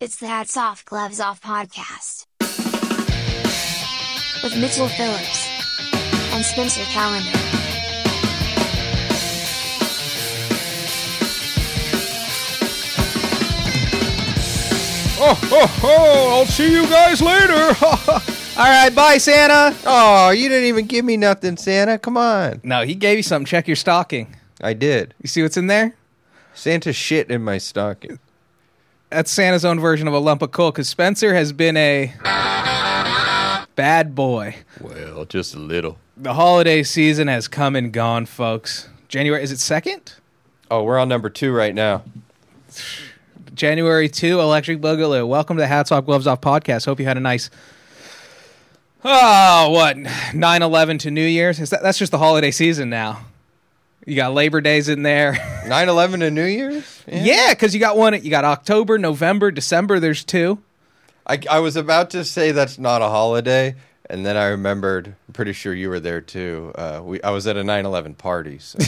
It's the Hats Off Gloves Off podcast with Mitchell Phillips and Spencer Callender. Oh, ho, ho! I'll see you guys later! All right, bye, Santa! Oh, you didn't even give me nothing, Santa. Come on. No, he gave you something. Check your stocking. I did. You see what's in there? Santa's shit in my stocking. That's Santa's own version of a lump of coal, because Spencer has been a bad boy. Well, just a little. The holiday season has come and gone, folks. January, is it 2nd? Oh, we're on number 2 right now. January 2, Electric Boogaloo. Welcome to the Hats Off, Gloves Off podcast. Hope you had a nice, 9/11 to New Year's? That's just the holiday season now. You got Labor Days in there. 9/11 to New Year's? Yeah, because you got one. You got October, November, December. There's two. I was about to say that's not a holiday, and then I remembered, I'm pretty sure you were there too. I was at a 9/11 party. So.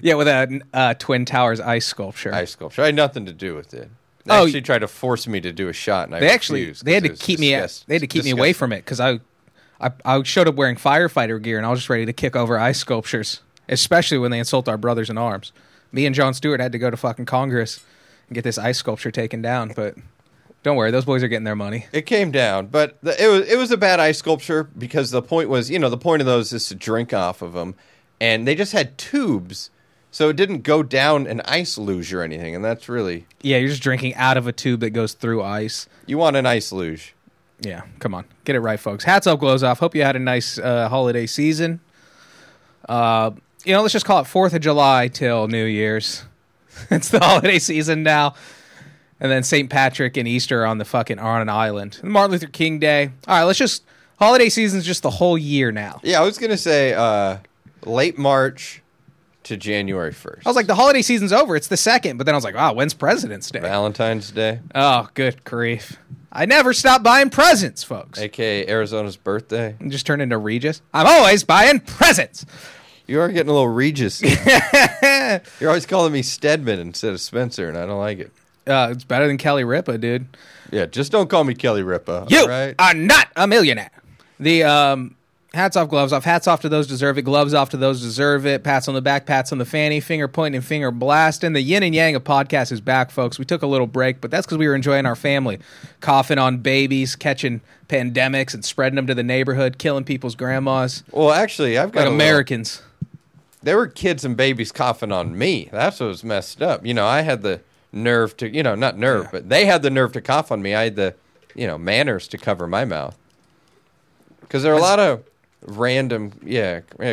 Yeah, with a Twin Towers ice sculpture. Ice sculpture. I had nothing to do with it. They actually tried to force me to do a shot, and I refused. They had to keep me away from it, because I showed up wearing firefighter gear, and I was just ready to kick over ice sculptures. Especially when they insult our brothers in arms. Me and John Stewart had to go to fucking Congress and get this ice sculpture taken down, but don't worry, those boys are getting their money. It came down, but it was a bad ice sculpture, because the point was, the point of those is to drink off of them, and they just had tubes, so it didn't go down an ice luge or anything, and that's really... Yeah, you're just drinking out of a tube that goes through ice. You want an ice luge. Yeah, come on. Get it right, folks. Hats up, gloves off. Hope you had a nice holiday season. Let's just call it 4th of July till New Year's. It's the holiday season now. And then St. Patrick and Easter are on an island. And Martin Luther King Day. All right, holiday season's just the whole year now. Yeah, I was going to say late March to January 1st. I was like, the holiday season's over. It's the 2nd. But then I was like, wow, when's President's Day? Valentine's Day. Oh, good grief. I never stop buying presents, folks. AKA Arizona's birthday. And just turned into Regis. I'm always buying presents. You are getting a little Regis. You're always calling me Stedman instead of Spencer, and I don't like it. It's better than Kelly Ripa, dude. Yeah, just don't call me Kelly Ripa. You are not a millionaire. The hats off, gloves off. Hats off to those deserve it. Gloves off to those deserve it. Pats on the back, pats on the fanny. Finger pointing and finger blasting. The yin and yang of podcast is back, folks. We took a little break, but that's because we were enjoying our family. Coughing on babies, catching pandemics, and spreading them to the neighborhood, killing people's grandmas. Well, actually, I've got Americans. There were kids and babies coughing on me. That's what was messed up. I had the nerve to, but they had the nerve to cough on me. I had the, manners to cover my mouth. Because there are a lot of random,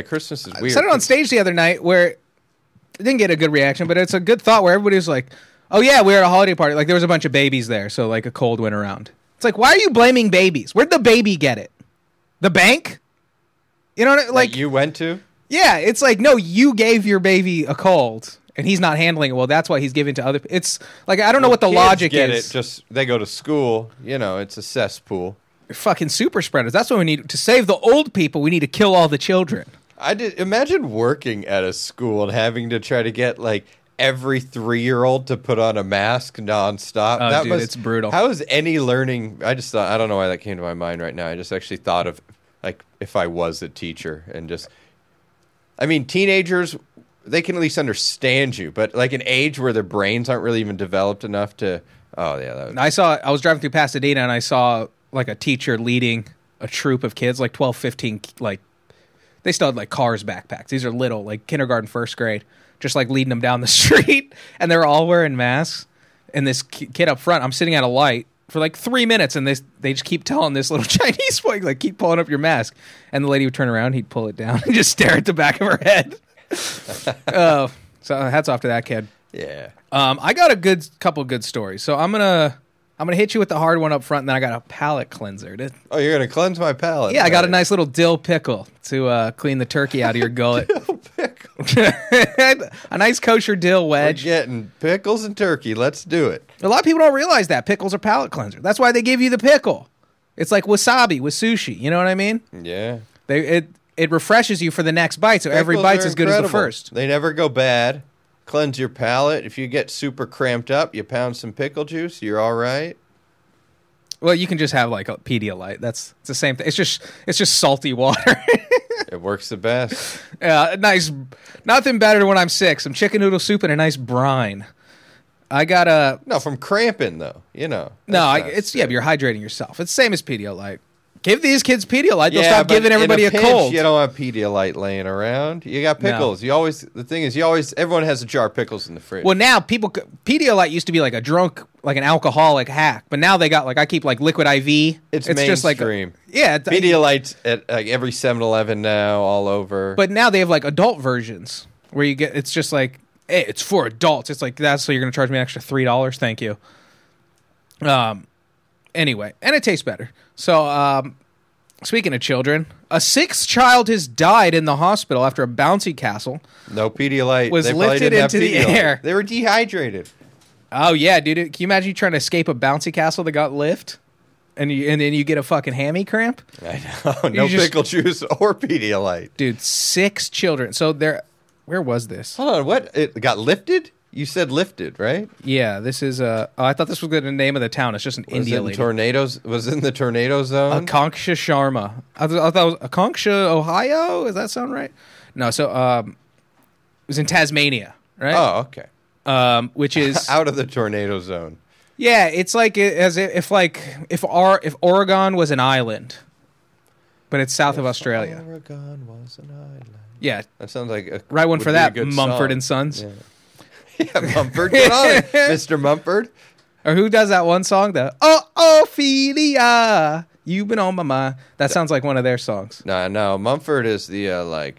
Christmas is weird. I said it on stage the other night where I didn't get a good reaction, but it's a good thought where everybody was like, oh yeah, we were at a holiday party. Like there was a bunch of babies there, so like a cold went around. It's like, why are you blaming babies? Where'd the baby get it? The bank? Like you went to? Yeah, it's like, no, you gave your baby a cold, and he's not handling it well. That's why he's giving to other people. It's like, I don't know what the logic is. Kids get it, just they go to school. It's a cesspool. They're fucking super spreaders. That's what we need. To save the old people, we need to kill all the children. Imagine working at a school and having to try to get, like, every 3-year-old to put on a mask nonstop. Oh, that it's brutal. How is any learning? I don't know why that came to my mind right now. I just actually thought of, like, if I was a teacher and just... I mean, teenagers, they can at least understand you, but like an age where their brains aren't really even developed enough to... Oh, yeah. I was driving through Pasadena, and I saw like a teacher leading a troop of kids, like 12, 15, like they still had like cars backpacks. These are little, like kindergarten, first grade, just like leading them down the street, and they're all wearing masks. And this kid up front, I'm sitting at a light for like 3 minutes, and they just keep telling this little Chinese boy, like, keep pulling up your mask. And the lady would turn around, he'd pull it down and just stare at the back of her head. So hats off to that kid. Yeah. I got a couple good stories. So I'm gonna hit you with the hard one up front, and then I got a palate cleanser. Oh, you're gonna cleanse my palate. Yeah, right. I got a nice little dill pickle to clean the turkey out of your gullet. Dill pickle. A nice kosher dill wedge. We're getting pickles and turkey. Let's do it. A lot of people don't realize that pickles are palate cleanser. That's why they give you the pickle. It's like wasabi with sushi. You know what I mean? Yeah. It refreshes you for the next bite, so pickles every bite's as good as the first. They never go bad. Cleanse your palate. If you get super cramped up, you pound some pickle juice, you're all right. Well, you can just have like a Pedialyte. It's the same thing. It's just salty water. It works the best. Yeah, nice. Nothing better when I'm sick. Some chicken noodle soup and a nice brine. I got a no from cramping though. You know. No, it's sick. Yeah. But you're hydrating yourself. It's the same as Pedialyte. Give these kids Pedialyte. They'll stop giving everybody a cold. You don't have Pedialyte laying around. You got pickles. No. Everyone has a jar of pickles in the fridge. Well, now Pedialyte used to be like a drunk, like an alcoholic hack, but now they got like, I keep like liquid IV. It's mainstream. Just like Pedialyte's at like every 7-Eleven now, all over. But now they have like adult versions where you get. It's just like, hey, it's for adults. It's like that. So you're gonna charge me an extra $3. Thank you. Anyway, and it tastes better. So, speaking of children, a sixth child has died in the hospital after a bouncy castle. No Pedialyte. Was lifted into the air. They were dehydrated. Oh, yeah, dude. Can you imagine you trying to escape a bouncy castle that got lifted? And then you get a fucking hammy cramp? I know. No pickle juice or Pedialyte. Dude, six children. So, where was this? Hold on, what? It got lifted? You said lifted, right? Yeah, this is I thought this was the name of the town. It's just an Indian lady. Tornadoes? Was it in the tornado zone? Akonksha Sharma. I thought it was Akonksha, Ohio? Does that sound right? No, so it was in Tasmania, right? Oh, okay. Which is out of the tornado zone. Yeah, it's like as if Oregon was an island, but it's south of Australia. Oregon was an island. Yeah, that sounds like a right one for that. Mumford and Sons. Yeah. Yeah, Mumford, get on it, Mr. Mumford. Or who does that one song, though? Oh, Ophelia, you've been on my mind. That sounds like one of their songs. No, Mumford is the, I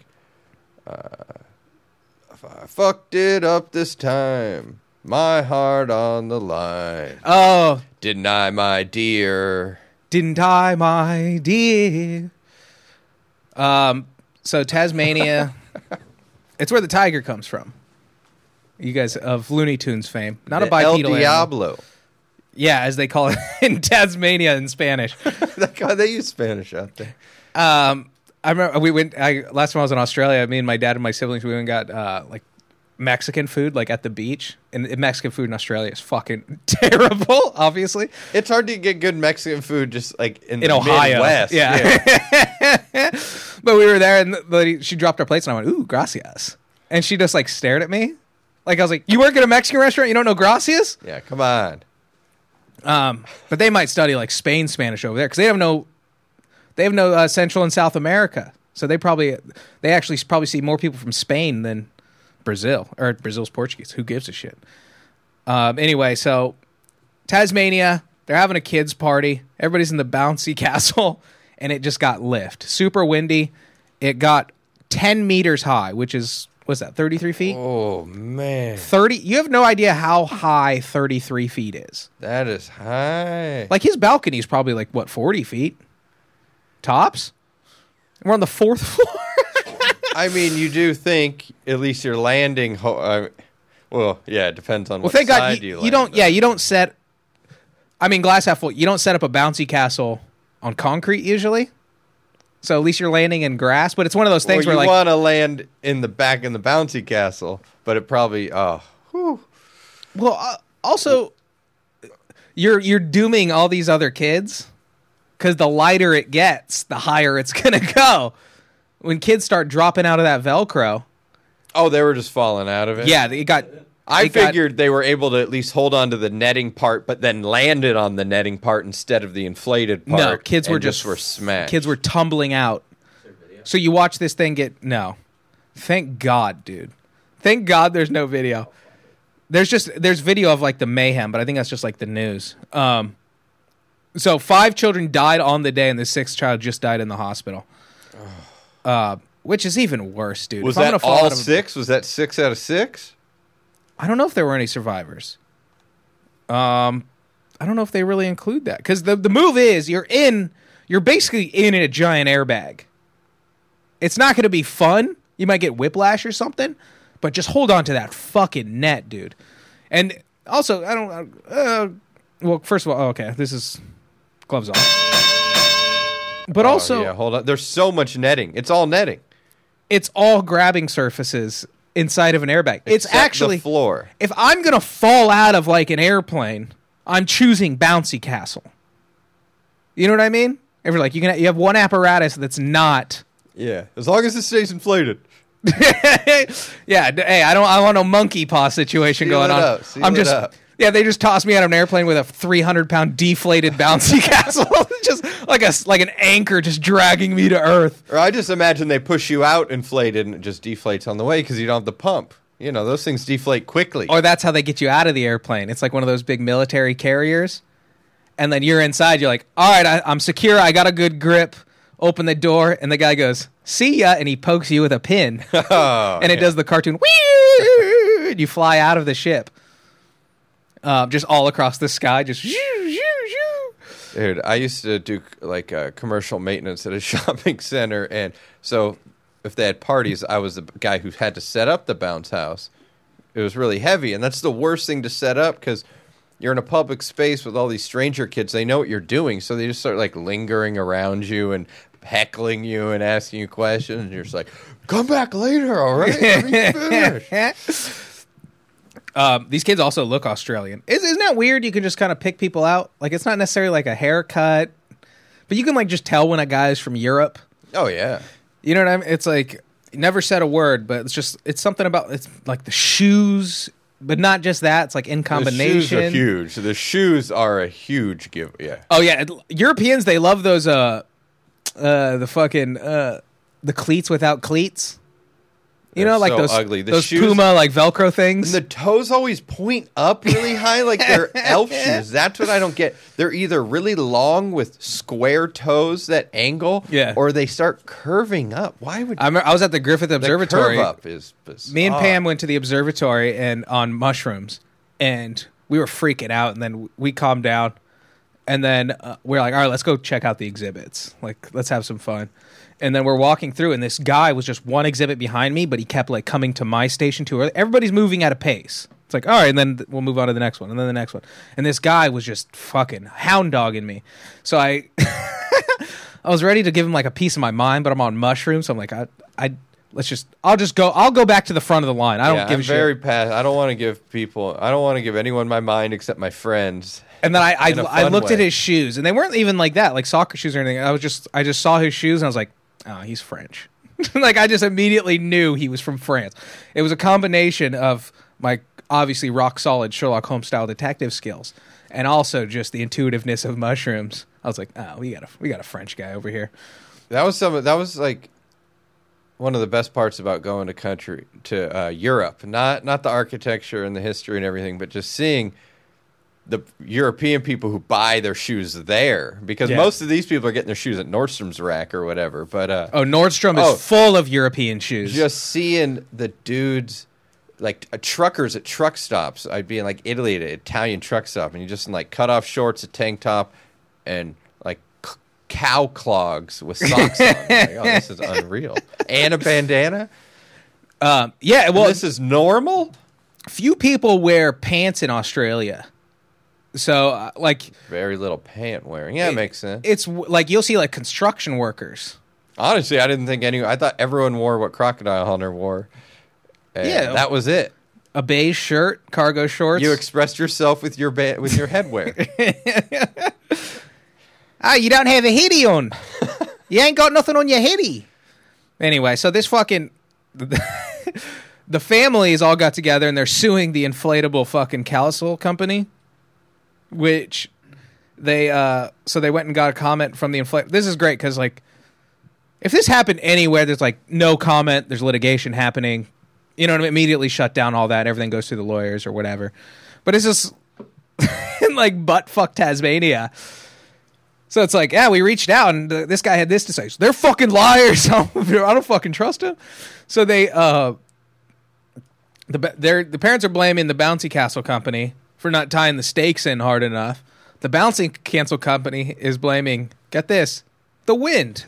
fucked it up this time. My heart on the line. Oh. Didn't I, my dear. So Tasmania, it's where the tiger comes from. You guys of Looney Tunes fame. Not a bipedal El Diablo. Animal. Yeah, as they call it in Tasmania in Spanish. They use Spanish out there. I remember we went, last time I was in Australia, me and my dad and my siblings, we went and got like Mexican food like at the beach. And Mexican food in Australia is fucking terrible, obviously. It's hard to get good Mexican food just like in Ohio. Midwest. Yeah. But we were there and she dropped our plates and I went, ooh, gracias. And she just like stared at me. Like, I was like, you work at a Mexican restaurant? You don't know gracias? Yeah, come on. But they might study, like, Spanish over there because they have no Central and South America. So they actually see more people from Spain than Brazil. Or Brazil's Portuguese. Who gives a shit? Anyway, so Tasmania, they're having a kids' party. Everybody's in the bouncy castle, and it just got lifted. Super windy. It got 10 meters high, which is... What's that, 33 feet? Oh, man. 30. You have no idea how high 33 feet is. That is high. Like, his balcony is probably, like, what, 40 feet? Tops? We're on the fourth floor. I mean, you do think at least you're landing. It depends on what side you land. Glass half full. You don't set up a bouncy castle on concrete usually. So at least you're landing in grass, but it's one of those things where you want to land in the back in the bouncy castle, but it probably also you're dooming all these other kids because the lighter it gets, the higher it's gonna go. When kids start dropping out of that Velcro, they were just falling out of it. Yeah, I figured they were able to at least hold on to the netting part, but then landed on the netting part instead of the inflated part. No, kids were just smashed. Kids were tumbling out. So you watch this thing get... No. Thank God, dude. Thank God there's no video. There's video of like the mayhem, but I think that's just like the news. So 5 children died on the day, and the 6th child just died in the hospital. Which is even worse, dude. Was that all 6? Was that 6 out of 6? I don't know if there were any survivors. I don't know if they really include that because the move is you're basically in a giant airbag. It's not going to be fun. You might get whiplash or something, but just hold on to that fucking net, dude. And also, first of all, okay, this is gloves on. But also, hold on. There's so much netting. It's all netting. It's all grabbing surfaces. inside of an airbag. Except it's actually the floor. If I'm going to fall out of like an airplane, I'm choosing Bouncy Castle. You know what I mean? If you're like, you have one apparatus that's not. Yeah, as long as it stays inflated. Yeah, hey, I don't want no monkey paw situation going on. Yeah, they just tossed me out of an airplane with a 300-pound deflated Bouncy Castle, just like an anchor, just dragging me to earth. Or I just imagine they push you out inflated and it just deflates on the way because you don't have the pump. You know, those things deflate quickly. Or that's how they get you out of the airplane. It's like one of those big military carriers, and then you're inside. You're like, all right, I'm secure. I got a good grip. Open the door, and the guy goes, "See ya," and he pokes you with a pin, and it does the cartoon. And you fly out of the ship. Just all across the sky, just dude. I used to do like commercial maintenance at a shopping center, and so if they had parties, I was the guy who had to set up the bounce house. It was really heavy, and that's the worst thing to set up because you're in a public space with all these stranger kids. They know what you're doing, so they just start like lingering around you and heckling you and asking you questions. And you're just like, "Come back later, all right? Let me finish." These kids also look Australian. Isn't that weird? You can just kind of pick people out. Like, it's not necessarily like a haircut, but you can like just tell when a guy is from Europe. Oh yeah, you know what I mean? It's like never said a word, but it's something about it's like the shoes, but not just that. It's like in combination. The shoes are huge. The shoes are a huge give. Yeah. Oh yeah, Europeans, they love those the cleats without cleats. You know, like so those ugly. Those shoes, Puma, like Velcro things. And the toes always point up really high, like they're elf shoes. That's what I don't get. They're either really long with square toes that angle, or they start curving up. Why would I was at the Griffith Observatory? The curve up is bizarre. Me and Pam went to the observatory and on mushrooms, and we were freaking out. And then we calmed down, and then we're like, "All right, let's go check out the exhibits. Like, let's have some fun." And then we're walking through, and this guy was just one exhibit behind me, but he kept like coming to my station too early. Everybody's moving at a pace. It's like, all right, and then we'll move on to the next one, and then the next one. And this guy was just fucking hound dogging me. So I, I was ready to give him like a piece of my mind, but I'm on mushrooms, so I'm like, I'll go back to the front of the line. I don't give a shit. I'm very passive. I don't want to give anyone my mind except my friends. And then I looked at his shoes, and they weren't even like that, like soccer shoes or anything. I just saw his shoes, and I was like, oh, he's French. Like, I just immediately knew he was from France. It was a combination of my obviously rock-solid Sherlock Holmes-style detective skills and also just the intuitiveness of mushrooms. I was like, oh, we got a French guy over here. That was like one of the best parts about going to Europe. Not the architecture and the history and everything, but just seeing the European people who buy their shoes there, because most of these people are getting their shoes at Nordstrom's rack or whatever. But Nordstrom is full of European shoes. Just seeing the dudes like truckers at truck stops. I'd be in like Italy at an Italian truck stop, and you just in like cut off shorts, a tank top, and like cow clogs with socks on. Like, oh, this is unreal, and a bandana. Yeah, well, this is normal. Few people wear pants in Australia. So, very little pant wearing. Yeah, it makes sense. It's, like, you'll see, like, construction workers. Honestly, I didn't think I thought everyone wore what Crocodile Hunter wore. Yeah. That was it. A beige shirt, cargo shorts. You expressed yourself with your headwear. Ah, you don't have a heady on. You ain't got nothing on your heady. Anyway, so this fucking... the families all got together, and they're suing the inflatable fucking castle company. Which they they went and got a comment from the This is great because like if this happened anywhere, there's like no comment. There's litigation happening. You know what I mean? Immediately shut down all that. Everything goes through the lawyers or whatever. But it's just in like butt fuck Tasmania. So it's like, yeah, we reached out and this guy had this to say. So they're fucking liars. I don't fucking trust him. So they the parents are blaming the Bouncy Castle company for not tying the stakes in hard enough. The Bouncy Castle company is blaming, get this, the wind.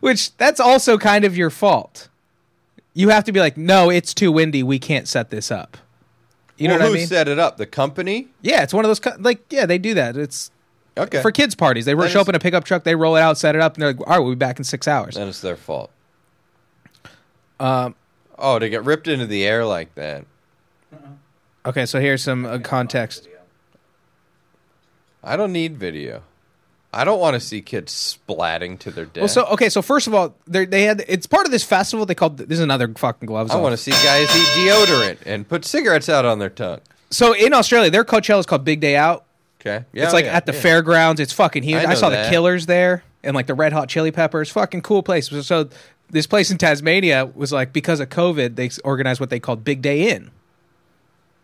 Which, that's also kind of your fault. You have to be like, no, it's too windy, we can't set this up. You know what I mean? Who set it up? The company? Yeah, it's one of those, they do that. It's okay for kids' parties. They show up in a pickup truck, they roll it out, set it up, and they're like, all right, we'll be back in 6 hours. And it's their fault. Oh, to get ripped into the air like that. Okay, so here's some context. I don't need video. I don't want to see kids splatting to their death. Well, so okay, so first of all, they had it's part of this festival. They called this is another fucking gloves. I want to see guys eat deodorant and put cigarettes out on their tongue. So in Australia, their Coachella is called Big Day Out. Okay, yeah, it's like at the fairgrounds. It's fucking huge. I saw the Killers there and like the Red Hot Chili Peppers. Fucking cool place. So this place in Tasmania was like because of COVID, they organized what they called Big Day In,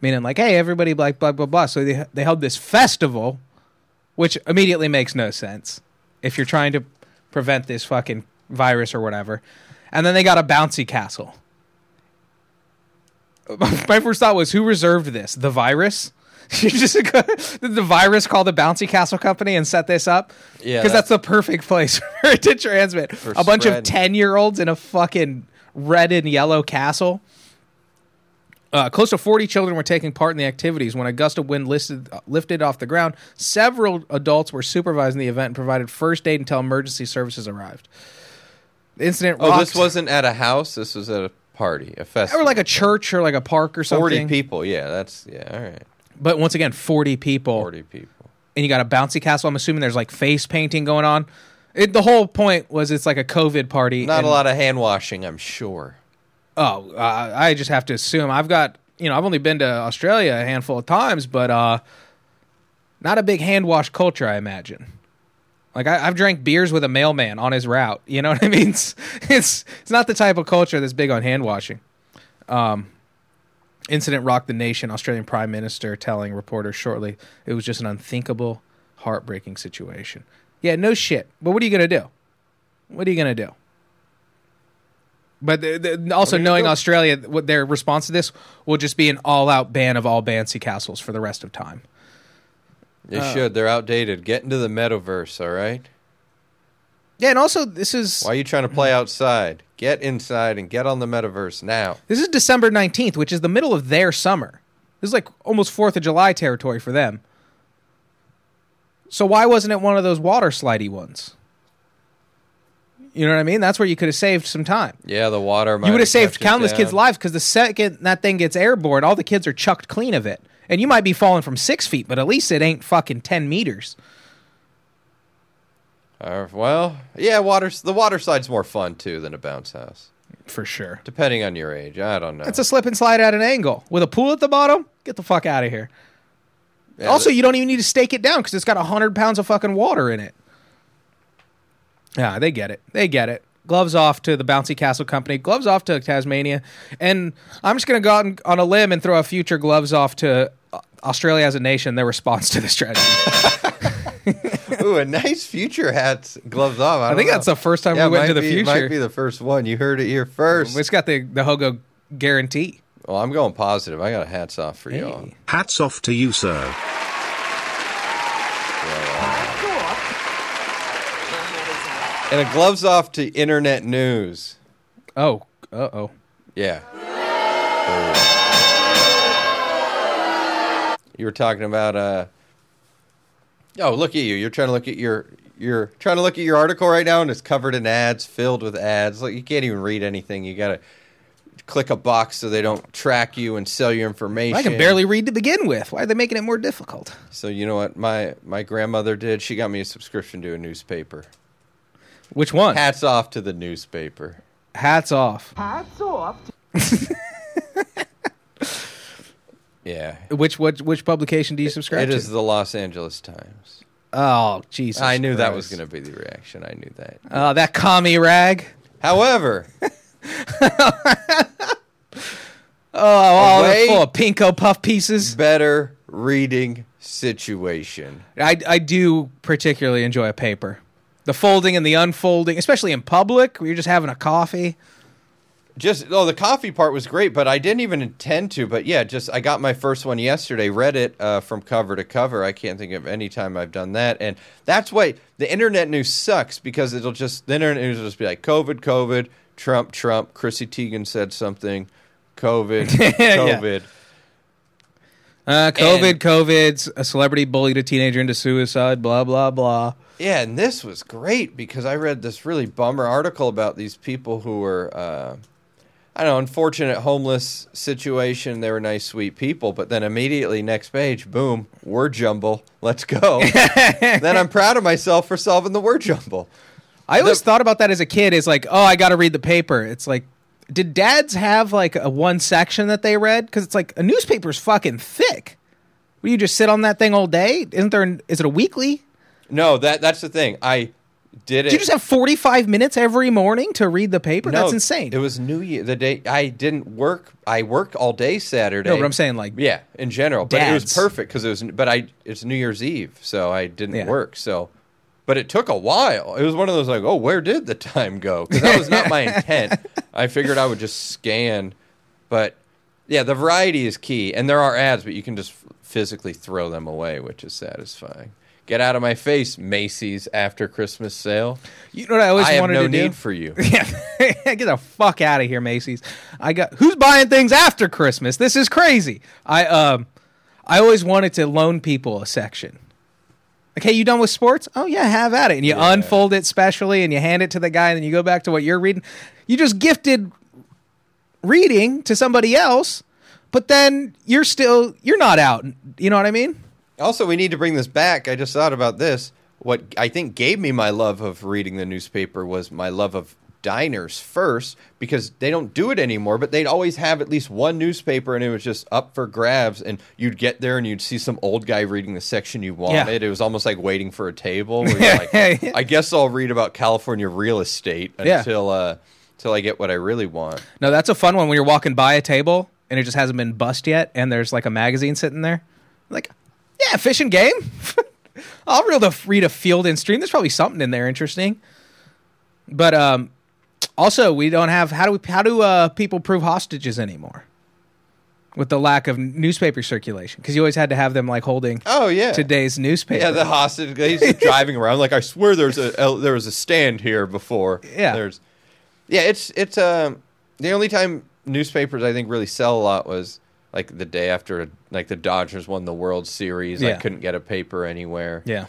meaning like hey, everybody like blah blah blah. So they held this festival. Which immediately makes no sense if you're trying to prevent this fucking virus or whatever. And then they got a bouncy castle. My first thought was, who reserved this? The virus? Did the virus call the bouncy castle company and set this up? Yeah. Because that's the perfect place for it to transmit. A bunch of 10-year-olds in a fucking red and yellow castle. Close to 40 children were taking part in the activities. When a gust of wind lifted off the ground, several adults were supervising the event and provided first aid until emergency services arrived. The incident rocked. Oh, this wasn't at a house? This was at a party, a festival. Or like a church or like a park or something. 40 people, yeah. That's, yeah, all right. But once again, 40 people. 40 people. And you got a bouncy castle. I'm assuming there's like face painting going on. The whole point was it's like a COVID party. Not a lot of hand washing, I'm sure. Oh, I just have to assume. I've only been to Australia a handful of times, but not a big hand wash culture, I imagine. Like I've drank beers with a mailman on his route. You know what I mean? It's not the type of culture that's big on hand washing. Incident rocked the nation. Australian Prime Minister telling reporters shortly it was just an unthinkable, heartbreaking situation. Yeah, no shit. But what are you gonna do? What are you gonna do? But also knowing Australia, what their response to this will just be an all-out ban of all bouncy castles for the rest of time. They should. They're outdated. Get into the metaverse, all right? Yeah, and also this is... Why are you trying to play outside? Get inside and get on the metaverse now. This is December 19th, which is the middle of their summer. This is like almost 4th of July territory for them. So why wasn't it one of those water slidey ones? You know what I mean? That's where you could have saved some time. Yeah, the water. You would have saved countless kids' lives because the second that thing gets airborne, all the kids are chucked clean of it. And you might be falling from 6 feet, but at least it ain't fucking 10 meters. Well, yeah, the water slide's more fun, too, than a bounce house. For sure. Depending on your age. I don't know. It's a slip and slide at an angle. With a pool at the bottom, get the fuck out of here. Yeah, also, you don't even need to stake it down because it's got 100 pounds of fucking water in it. Yeah, they get it. They get it. Gloves off to the Bouncy Castle Company. Gloves off to Tasmania. And I'm just going to go out on a limb and throw a future gloves off to Australia as a nation, their response to this tragedy. Ooh, a nice future hats, gloves off. I think that's the first time we went to the future. It might be the first one. You heard it here first. It's got the Hogo guarantee. Well, I'm going positive. I got a hats off for y'all. Hats off to you, sir. And a gloves off to internet news. Oh, uh-oh. Yeah. You were talking about look at you. You're trying to look at your article right now and it's covered in ads, filled with ads. Like you can't even read anything. You gotta click a box so they don't track you and sell your information. I can barely read to begin with. Why are they making it more difficult? So you know what my grandmother did? She got me a subscription to a newspaper. Which one? Hats off to the newspaper. Hats off. Hats off. Yeah. Which publication do you subscribe to? It is the Los Angeles Times. Oh, Jesus. I knew that was going to be the reaction. I knew that. Oh, that commie rag. However. They're full of Pinko Puff pieces. Better reading situation. I do particularly enjoy a paper. The folding and the unfolding, especially in public, where you're just having a coffee. The coffee part was great, but I didn't even intend to. But yeah, I got my first one yesterday, read it from cover to cover. I can't think of any time I've done that. And that's why the internet news sucks, because the internet news will just be like, COVID, Trump, Chrissy Teigen said something, COVID. Yeah. COVID's a celebrity bullied a teenager into suicide, blah, blah, blah. Yeah, and this was great because I read this really bummer article about these people who were I don't know, unfortunate homeless situation. They were nice, sweet people, but then immediately next page, boom, word jumble. Let's go. Then I'm proud of myself for solving the word jumble. I always thought about that as a kid. It's like, oh, I got to read the paper. It's like, did dads have like a one section that they read? Because it's like a newspaper's fucking thick. Will you just sit on that thing all day? Isn't there? Is it a weekly? No, that's the thing. I did it. Did you just have 45 minutes every morning to read the paper? No, that's insane. It was New Year. The day I didn't work. I worked all day Saturday. No, but I'm saying like yeah, in general. Dads. But it was perfect because it was. But it's New Year's Eve, so I didn't work. So. But it took a while. It was one of those like, oh, where did the time go? Because that was not my intent. I figured I would just scan. But, yeah, the variety is key. And there are ads, but you can just physically throw them away, which is satisfying. Get out of my face, Macy's after Christmas sale. You know what I always wanted to do? I have no need for you. Yeah, get the fuck out of here, Macy's. Who's buying things after Christmas? This is crazy. I always wanted to loan people a section. Like, hey, you done with sports? Oh, yeah, have at it. And you unfold it specially, and you hand it to the guy, and then you go back to what you're reading. You just gifted reading to somebody else, but then you're not out. You know what I mean? Also, we need to bring this back. I just thought about this. What I think gave me my love of reading the newspaper was my love of diners first, because they don't do it anymore, but they'd always have at least one newspaper and it was just up for grabs, and you'd get there and you'd see some old guy reading the section you wanted. It was almost like waiting for a table where you're like, I guess I'll read about California real estate until I get what I really want. No, that's a fun one when you're walking by a table and it just hasn't been bussed yet and there's like a magazine sitting there. Like, yeah, Fish and Game. I'll read a Field and Stream. There's probably something in there interesting. But also, we don't have how do people prove hostages anymore? With the lack of newspaper circulation, because you always had to have them like holding today's newspaper. Yeah, the hostage he's driving around like I swear there was a stand here before. Yeah, it's the only time newspapers I think really sell a lot was like the day after like the Dodgers won the World Series. Yeah. I couldn't get a paper anywhere. Yeah.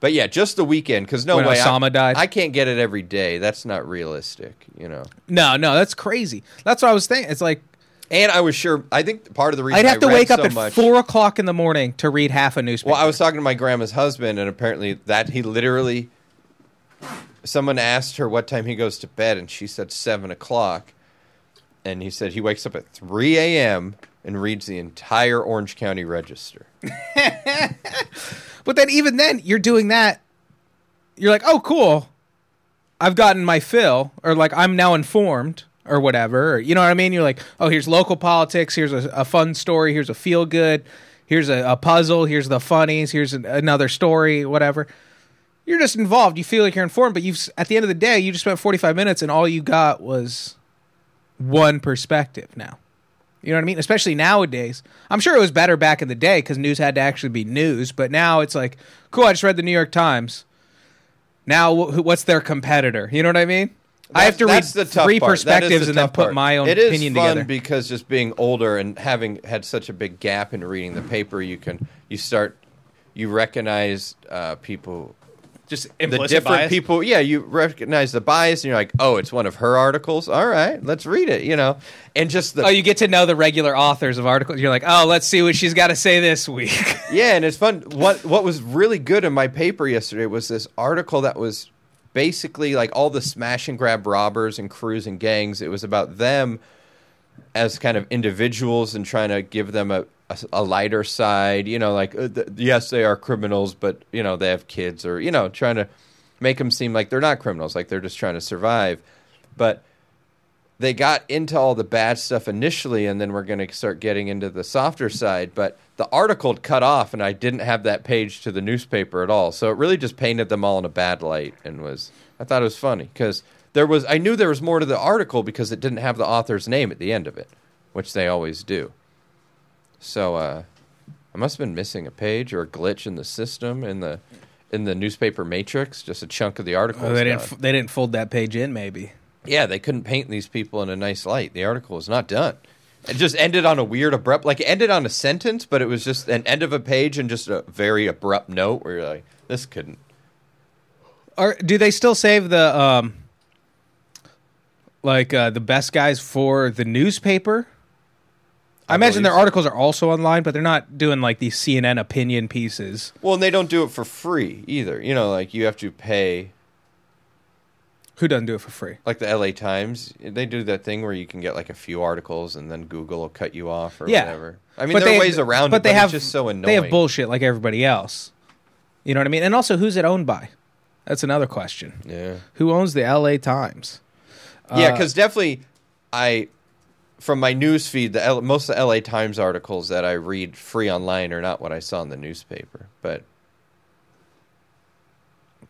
But yeah, just the weekend, because no way Osama died. I can't get it every day. That's not realistic, you know. No, that's crazy. That's what I was thinking. It's like, and I was sure. I think part of the reason I'd have to wake up at 4 o'clock in the morning to read half a newspaper. Well, I was talking to my grandma's husband, and apparently that he literally, someone asked her what time he goes to bed, and she said 7 o'clock, and he said he wakes up at 3 a.m. and reads the entire Orange County Register. But then even then, you're doing that. You're like, oh, cool. I've gotten my fill, or like I'm now informed or whatever. Or, you know what I mean? You're like, oh, here's local politics. Here's a fun story. Here's a feel good. Here's a puzzle. Here's the funnies. Here's another story, whatever. You're just involved. You feel like you're informed. But at the end of the day, you just spent 45 minutes and all you got was one perspective now. You know what I mean? Especially nowadays. I'm sure it was better back in the day because news had to actually be news. But now it's like, cool, I just read the New York Times. Now what's their competitor? You know what I mean? I have to read three perspectives and then put my own opinion together. It is fun because just being older and having had such a big gap in reading the paper, you recognize people. Just implicit the different bias. People, yeah, you recognize the bias, and you're like, oh, it's one of her articles. All right, let's read it, you know. And just you get to know the regular authors of articles. You're like, oh, let's see what she's got to say this week. Yeah, and it's fun. What was really good in my paper yesterday was this article that was basically like all the smash and grab robbers and crews and gangs. It was about them as kind of individuals and trying to give them a lighter side, you know, like, yes, they are criminals, but, you know, they have kids or, you know, trying to make them seem like they're not criminals, like they're just trying to survive. But they got into all the bad stuff initially, and then we're going to start getting into the softer side. But the article had cut off, and I didn't have that page to the newspaper at all. So it really just painted them all in a bad light, and I thought it was funny because I knew there was more to the article because it didn't have the author's name at the end of it, which they always do. So I must have been missing a page or a glitch in the system in the newspaper matrix. Just a chunk of the article. Oh, they didn't fold that page in, maybe. Yeah, they couldn't paint these people in a nice light. The article was not done. It just ended on a weird abrupt, like it ended on a sentence, but it was just an end of a page and just a very abrupt note where you're like, this couldn't. Or do they still save the like the best guys for the newspaper. I imagine their articles are also online, but they're not doing like these CNN opinion pieces. Well, and they don't do it for free either. You know, like you have to pay. Who doesn't do it for free? Like the LA Times, they do that thing where you can get like a few articles and then Google will cut you off or whatever. I mean, there are ways around it, but it's just so annoying. They have bullshit like everybody else. You know what I mean? And also, who's it owned by? That's another question. Yeah. Who owns the LA Times? Yeah, because definitely from my news feed, most of the LA Times articles that I read free online are not what I saw in the newspaper. But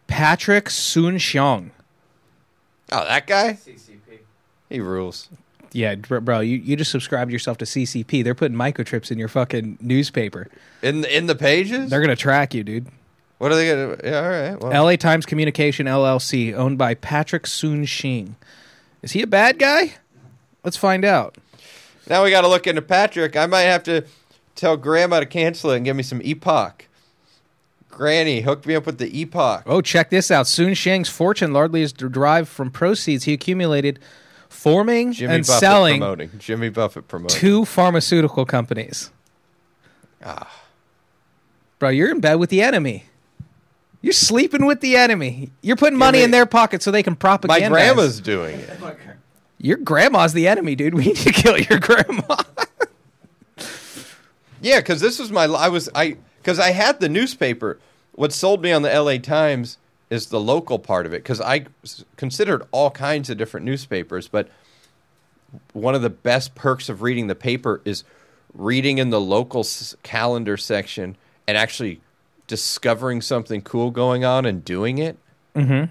Patrick Soon-Shiong. Oh, that guy? CCP. He rules. Yeah, bro, you just subscribed yourself to CCP. They're putting microchips in your fucking newspaper. In the pages? They're going to track you, dude. What are they going to... Yeah, all right. Well. LA Times Communication, LLC, owned by Patrick Soon-Shiong. Is he a bad guy? Let's find out. Now we got to look into Patrick. I might have to tell Grandma to cancel it and give me some Epoch. Granny, hooked me up with the Epoch. Oh, check this out. Soon-Shiong's fortune largely is derived from proceeds he accumulated forming Jimmy Buffett promoting two pharmaceutical companies. Ah. Bro, you're in bed with the enemy. You're sleeping with the enemy. You're putting money in their pocket so they can propagandize. My grandma's doing it. Your grandma's the enemy, dude. We need to kill your grandma. Yeah, because this was my... Because I had the newspaper. What sold me on the LA Times is the local part of it. Because I considered all kinds of different newspapers. But one of the best perks of reading the paper is reading in the local calendar section and actually discovering something cool going on and doing it. Mm-hmm.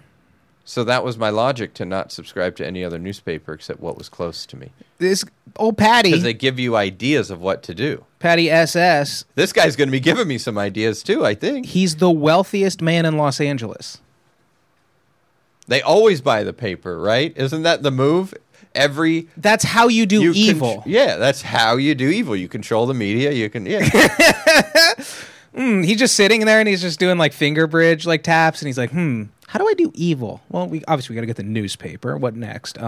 So that was my logic to not subscribe to any other newspaper except what was close to me. This old Patty. Because they give you ideas of what to do. Patty SS. This guy's going to be giving me some ideas too, I think. He's the wealthiest man in Los Angeles. They always buy the paper, right? Isn't that the move? That's how you do evil. That's how you do evil. You control the media. He's just sitting there and he's just doing like finger bridge, like taps, and he's like, how do I do evil? Well, we got to get the newspaper. What next?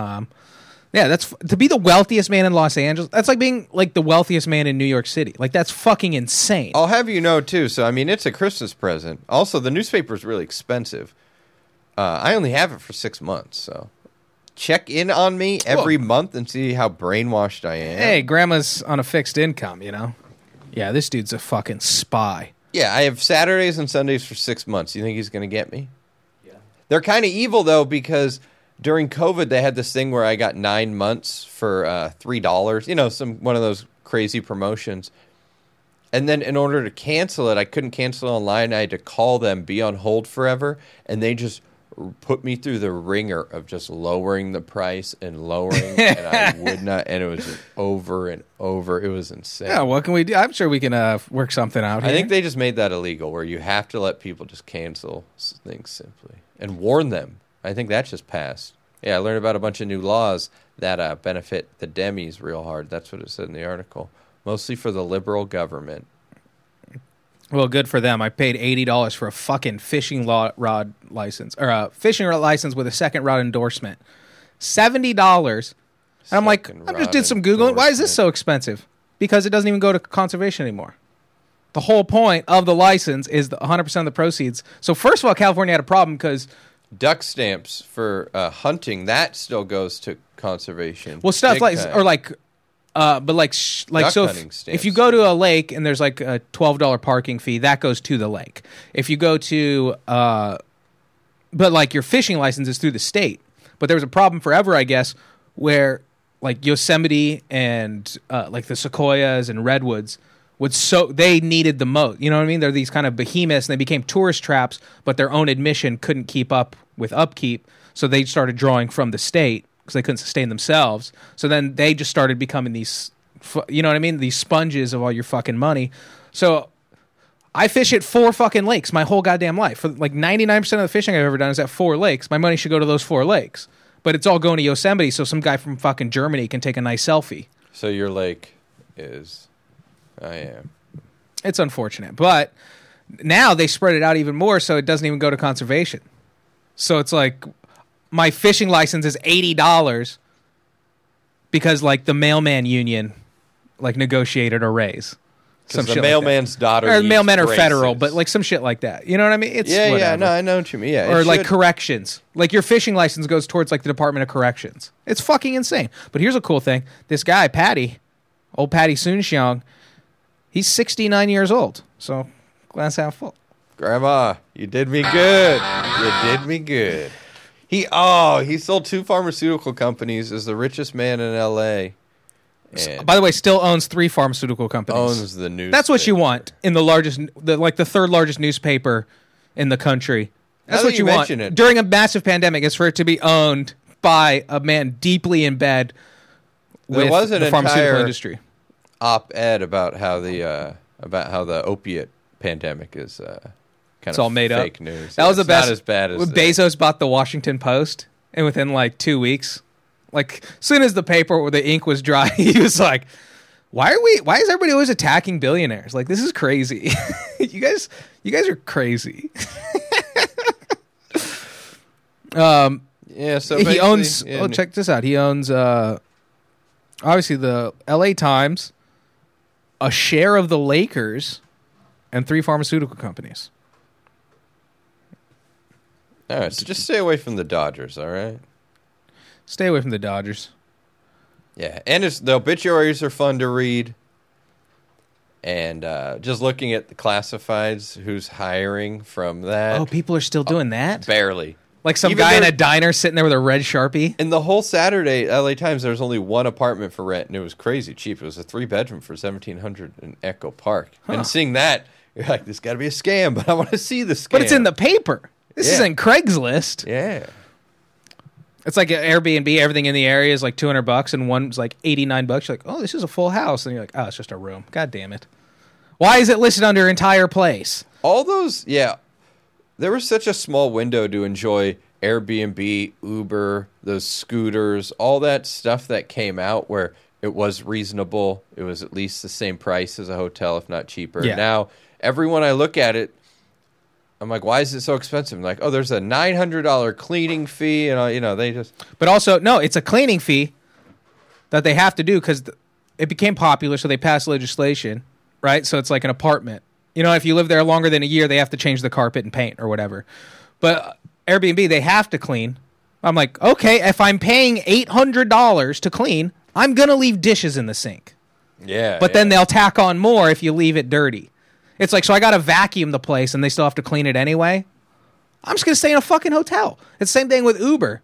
That's to be the wealthiest man in Los Angeles. That's like being like the wealthiest man in New York City. Like that's fucking insane. I'll have you know too. So I mean, it's a Christmas present. Also, the newspaper is really expensive. I only have it for 6 months. So check in on me every month and see how brainwashed I am. Hey, Grandma's on a fixed income, you know. Yeah, this dude's a fucking spy. Yeah, I have Saturdays and Sundays for 6 months. You think he's gonna get me? They're kind of evil, though, because during COVID, they had this thing where I got 9 months for $3. You know, one of those crazy promotions. And then in order to cancel it, I couldn't cancel it online. I had to call them, be on hold forever. And they just put me through the ringer of just lowering the price and lowering. And I would not. And it was just over and over. It was insane. Yeah, what can we do? I'm sure we can work something out here. I think they just made that illegal, where you have to let people just cancel things simply. And warn them. I think that just passed. Yeah, I learned about a bunch of new laws that benefit the Demis real hard. That's what it said in the article. Mostly for the liberal government. Well, good for them. I paid $80 for a fucking fishing rod license. Or a fishing rod license with a second rod endorsement. $70. And I'm like, I just did some Googling. Why is this so expensive? Because it doesn't even go to conservation anymore. The whole point of the license is 100% of the proceeds. So first of all, California had a problem because... Duck stamps for hunting, that still goes to conservation. Well, stuff like... Time. Or like... but like... if you go to a lake and there's like a $12 parking fee, that goes to the lake. If you go to... but like your fishing license is through the state. But there was a problem forever, I guess, where like Yosemite and like the sequoias and redwoods... they needed the most. You know what I mean? They're these kind of behemoths, and they became tourist traps, but their own admission couldn't keep up with upkeep, so they started drawing from the state because they couldn't sustain themselves. So then they just started becoming these, you know what I mean? These sponges of all your fucking money. So I fish at 4 fucking lakes my whole goddamn life. For like 99% of the fishing I've ever done is at 4 lakes. My money should go to those 4 lakes, but it's all going to Yosemite, so some guy from fucking Germany can take a nice selfie. So your lake is... I am. It's unfortunate, but now they spread it out even more, so it doesn't even go to conservation. So it's like my fishing license is $80, because like the mailman union like negotiated a raise. Some the mailman's like daughter. Or mailmen are federal, but like some shit like that. You know what I mean? It's yeah. No, I know what you mean. Yeah, or like corrections. Like your fishing license goes towards like the Department of Corrections. It's fucking insane. But here's a cool thing: this guy, Patty, old Patty Soon-Shiong, he's 69 years old. So glass half full. Grandma, you did me good. You did me good. He sold two pharmaceutical companies as the richest man in L.A. And by the way, still owns three pharmaceutical companies. Owns the newspaper. That's what you want in the largest, the third largest newspaper in the country. That's what you want during a massive pandemic. Is for it to be owned by a man deeply in bed with the pharmaceutical industry. Op-ed about how the opiate pandemic is kind of fake news. That was the best. Not as bad as Bezos bought the Washington Post, and within like 2 weeks. Like, as soon as the paper or the ink was dry, he was like, why is everybody always attacking billionaires? Like, this is crazy. you guys are crazy. Yeah, so he owns, check this out. He owns, obviously the LA Times, a share of the Lakers, and three pharmaceutical companies. All right, so just stay away from the Dodgers, all right? Stay away from the Dodgers. Yeah, and the obituaries are fun to read. And just looking at the classifieds, who's hiring from that. Oh, people are still doing that? Barely. Like some guy in a diner sitting there with a red Sharpie? And the whole Saturday, LA Times, there was only one apartment for rent, and it was crazy cheap. It was a 3-bedroom for $1,700 in Echo Park. Huh. And seeing that, you're like, this got to be a scam, but I want to see the scam. But it's in the paper. This isn't Craigslist. Yeah. It's like an Airbnb. Everything in the area is like $200, and one's like $89. You're like, oh, this is a full house, and you're like, oh, it's just a room. God damn it! Why is it listed under entire place? All those, yeah. There was such a small window to enjoy Airbnb, Uber, those scooters, all that stuff that came out where it was reasonable. It was at least the same price as a hotel, if not cheaper. Yeah. Now, everyone I look at it. I'm like, why is it so expensive? I'm like, oh, there's a $900 cleaning fee, and they just. But also, no, it's a cleaning fee that they have to do because it became popular, so they passed legislation, right? So it's like an apartment. You know, if you live there longer than a year, they have to change the carpet and paint or whatever. But Airbnb, they have to clean. I'm like, okay, if I'm paying $800 to clean, I'm gonna leave dishes in the sink. Yeah. But then they'll tack on more if you leave it dirty. It's like, so I got to vacuum the place and they still have to clean it anyway. I'm just going to stay in a fucking hotel. It's the same thing with Uber,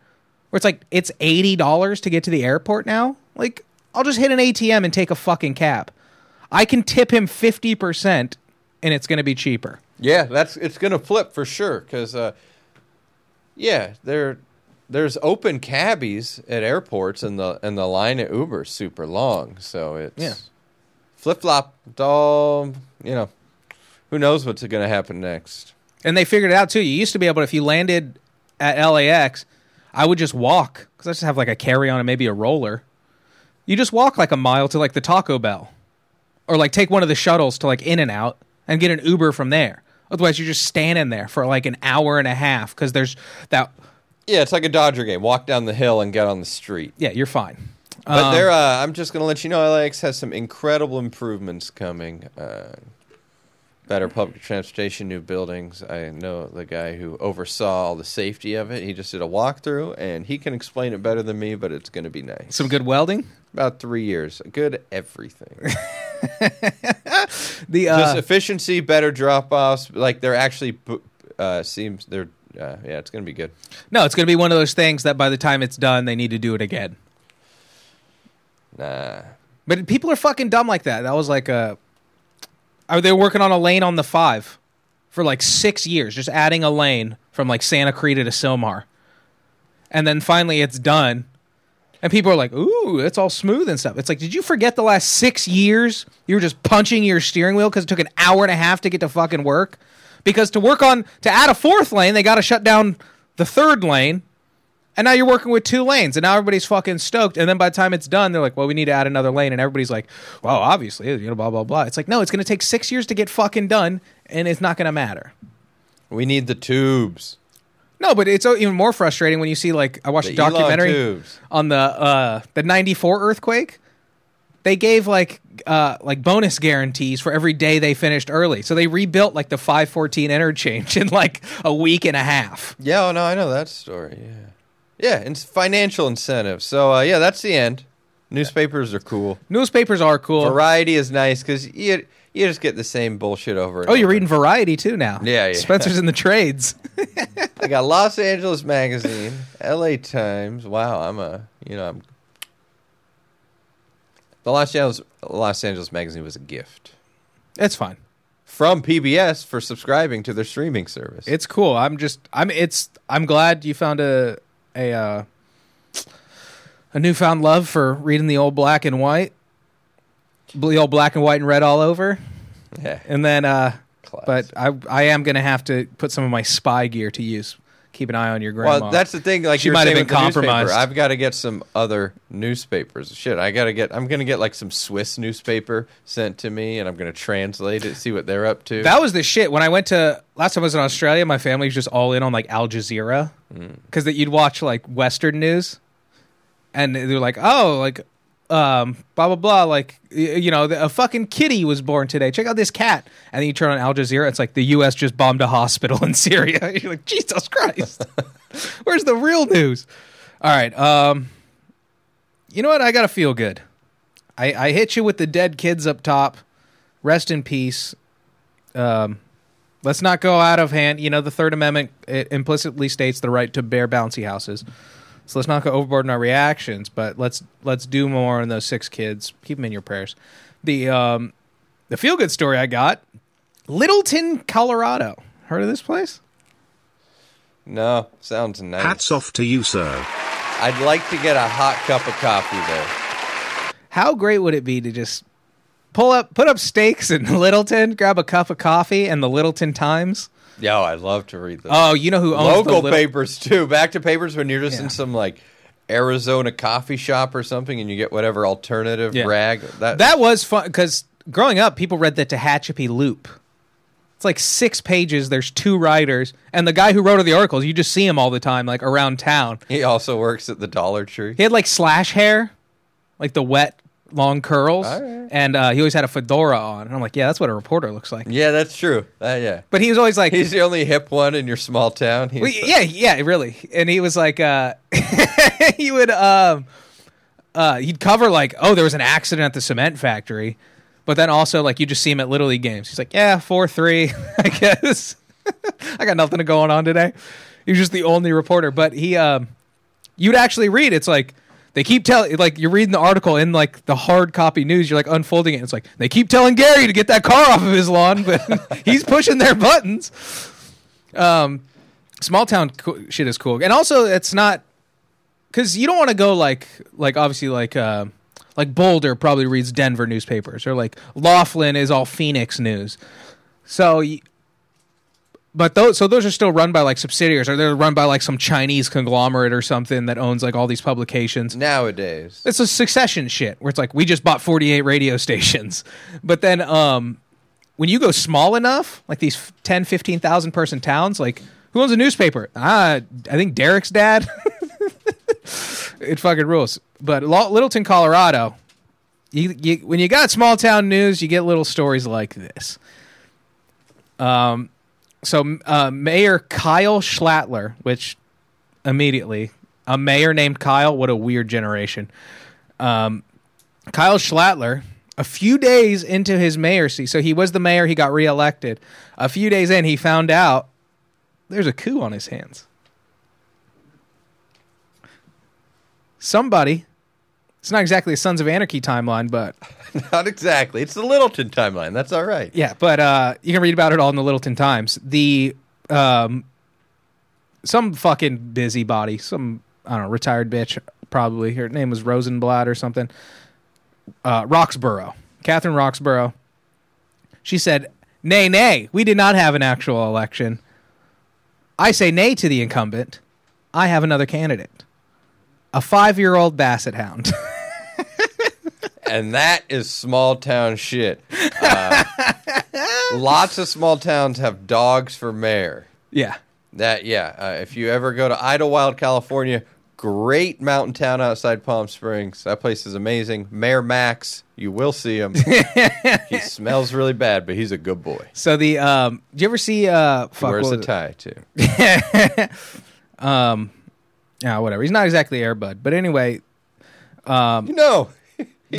where it's like, it's $80 to get to the airport now. Like, I'll just hit an ATM and take a fucking cab. I can tip him 50% and it's going to be cheaper. Yeah, it's going to flip for sure. Because, there's open cabbies at airports and the line at Uber is super long. So it's flip-flop, Who knows what's going to happen next? And they figured it out, too. You used to be able to, if you landed at LAX, I would just walk, because I just have, like, a carry-on and maybe a roller. You just walk, like, a mile to, like, the Taco Bell. Or, like, take one of the shuttles to, like, In-N-Out and get an Uber from there. Otherwise, you're just standing there for, like, an hour and a half, because there's that... Yeah, it's like a Dodger game. Walk down the hill and get on the street. Yeah, you're fine. But I'm just going to let you know, LAX has some incredible improvements coming, better public transportation, new buildings. I know the guy who oversaw all the safety of it. He just did a walkthrough, and he can explain it better than me, but it's going to be nice. Some good welding? About 3 years. Good everything. Just efficiency, better drop-offs. Like, they're actually seems they're... it's going to be good. No, it's going to be one of those things that by the time it's done, they need to do it again. Nah. But people are fucking dumb like that. That was like a... They were working on a lane on the 5 for like 6 years, just adding a lane from like Santa Cruz to Silmar. And then finally it's done. And people are like, ooh, it's all smooth and stuff. It's like, did you forget the last 6 years you were just punching your steering wheel because it took an hour and a half to get to fucking work? Because to add a fourth lane, they got to shut down the third lane. And now you're working with two lanes, and now everybody's fucking stoked. And then by the time it's done, they're like, well, we need to add another lane. And everybody's like, well, obviously, blah, blah, blah. It's like, no, it's going to take 6 years to get fucking done, and it's not going to matter. We need the tubes. No, but it's even more frustrating when you see, like, I watched a documentary on the 94 earthquake. They gave, like bonus guarantees for every day they finished early. So they rebuilt, like, the 514 interchange in, like, a week and a half. Yeah, oh, no, I know that story, yeah. Yeah, and financial incentives. So, yeah, that's the end. Newspapers are cool. Newspapers are cool. Variety is nice because you just get the same bullshit over and over. You're reading Variety, too, now. Yeah, yeah. Spencer's in the trades. I got Los Angeles Magazine, LA Times. Wow, I'm... The Los Angeles Magazine was a gift. That's fine. From PBS for subscribing to their streaming service. It's cool. I'm glad you found a newfound love for reading the old black and white. The old black and white and red all over. Yeah. And then but I am going to have to put some of my spy gear to use. Keep an eye on your grandma. Well, that's the thing. Like, she might have been compromised. I've got to get some other newspapers. Shit, I'm going to get like some Swiss newspaper sent to me, and I'm going to translate it, see what they're up to. That was the shit. When I went to last time I was in Australia, my family was just all in on like Al Jazeera because that you'd watch like Western news, and they're like, oh, like blah blah blah, like a fucking kitty was born today, check out this cat, and then you turn on Al Jazeera, it's like the U.S. just bombed a hospital in Syria. You're like, Jesus Christ. Where's the real news? All right, you know what, I gotta feel good. I hit you with the dead kids up top, rest in peace. Let's not go out of hand. The Third Amendment, it implicitly states the right to bear bouncy houses. So let's not go overboard in our reactions, but let's do more on those 6 kids. Keep them in your prayers. The feel-good story I got, Littleton, Colorado. Heard of this place? No, sounds nice. Hats off to you, sir. I'd like to get a hot cup of coffee there. How great would it be to just put up stakes in Littleton, grab a cup of coffee and the Littleton Times? Yo, I'd love to read those. Oh, you know who owns local papers, too. Back to papers when you're just in some, like, Arizona coffee shop or something, and you get whatever alternative rag. That was fun, because growing up, people read the Tehachapi Loop. It's like 6 pages, there's 2 writers, and the guy who wrote the articles, you just see him all the time, like, around town. He also works at the Dollar Tree. He had, like, slash hair, like the wet, long curls, right. And he always had a fedora on, and I'm like, yeah, that's what a reporter looks like. Yeah, that's true. Yeah, but he was always like, he's the only hip one in your small town. Yeah, really. And he was like, he would he'd cover like, oh, there was an accident at the cement factory, but then also like you just see him at Little League games. He's like, yeah, 4-3, I guess. I got nothing going on today. He was just the only reporter, but he you'd actually read, it's like, they keep telling, like, you're reading the article in, like, the hard copy news. You're, like, unfolding it. It's like, they keep telling Gary to get that car off of his lawn, but he's pushing their buttons. Small town shit is cool. And also, it's not, because you don't want to go, like obviously, like Boulder probably reads Denver newspapers, or, like, Laughlin is all Phoenix news. So, but those are still run by, like, subsidiaries, or they're run by, like, some Chinese conglomerate or something that owns, like, all these publications. Nowadays. It's a succession shit, where it's like, we just bought 48 radio stations. But then when you go small enough, like these 10, 15,000 person towns, like, who owns a newspaper? I think Derek's dad. It fucking rules. But Littleton, Colorado, when you got small town news, you get little stories like this. So Mayor Kyle Schlachter, which immediately, a mayor named Kyle, what a weird generation. Kyle Schlachter, a few days into his mayorcy, so he was the mayor, he got reelected. A few days in, he found out there's a coup on his hands. Somebody, it's not exactly a Sons of Anarchy timeline, but... Not exactly. It's the Littleton timeline. That's all right. Yeah, but you can read about it all in the Littleton Times. The some fucking busybody, some, I don't know, retired bitch probably. Her name was Rosenblatt or something. Roxborough. Catherine Roxborough. She said, "Nay, nay, we did not have an actual election. I say nay to the incumbent. I have another candidate. A 5-year-old basset hound." And that is small town shit. Lots of small towns have dogs for mayor. Yeah. That if you ever go to Idlewild, California, great mountain town outside Palm Springs. That place is amazing. Mayor Max, you will see him. He smells really bad, but he's a good boy. So the do you ever see wears a tie too? Whatever. He's not exactly Air Bud, but anyway, the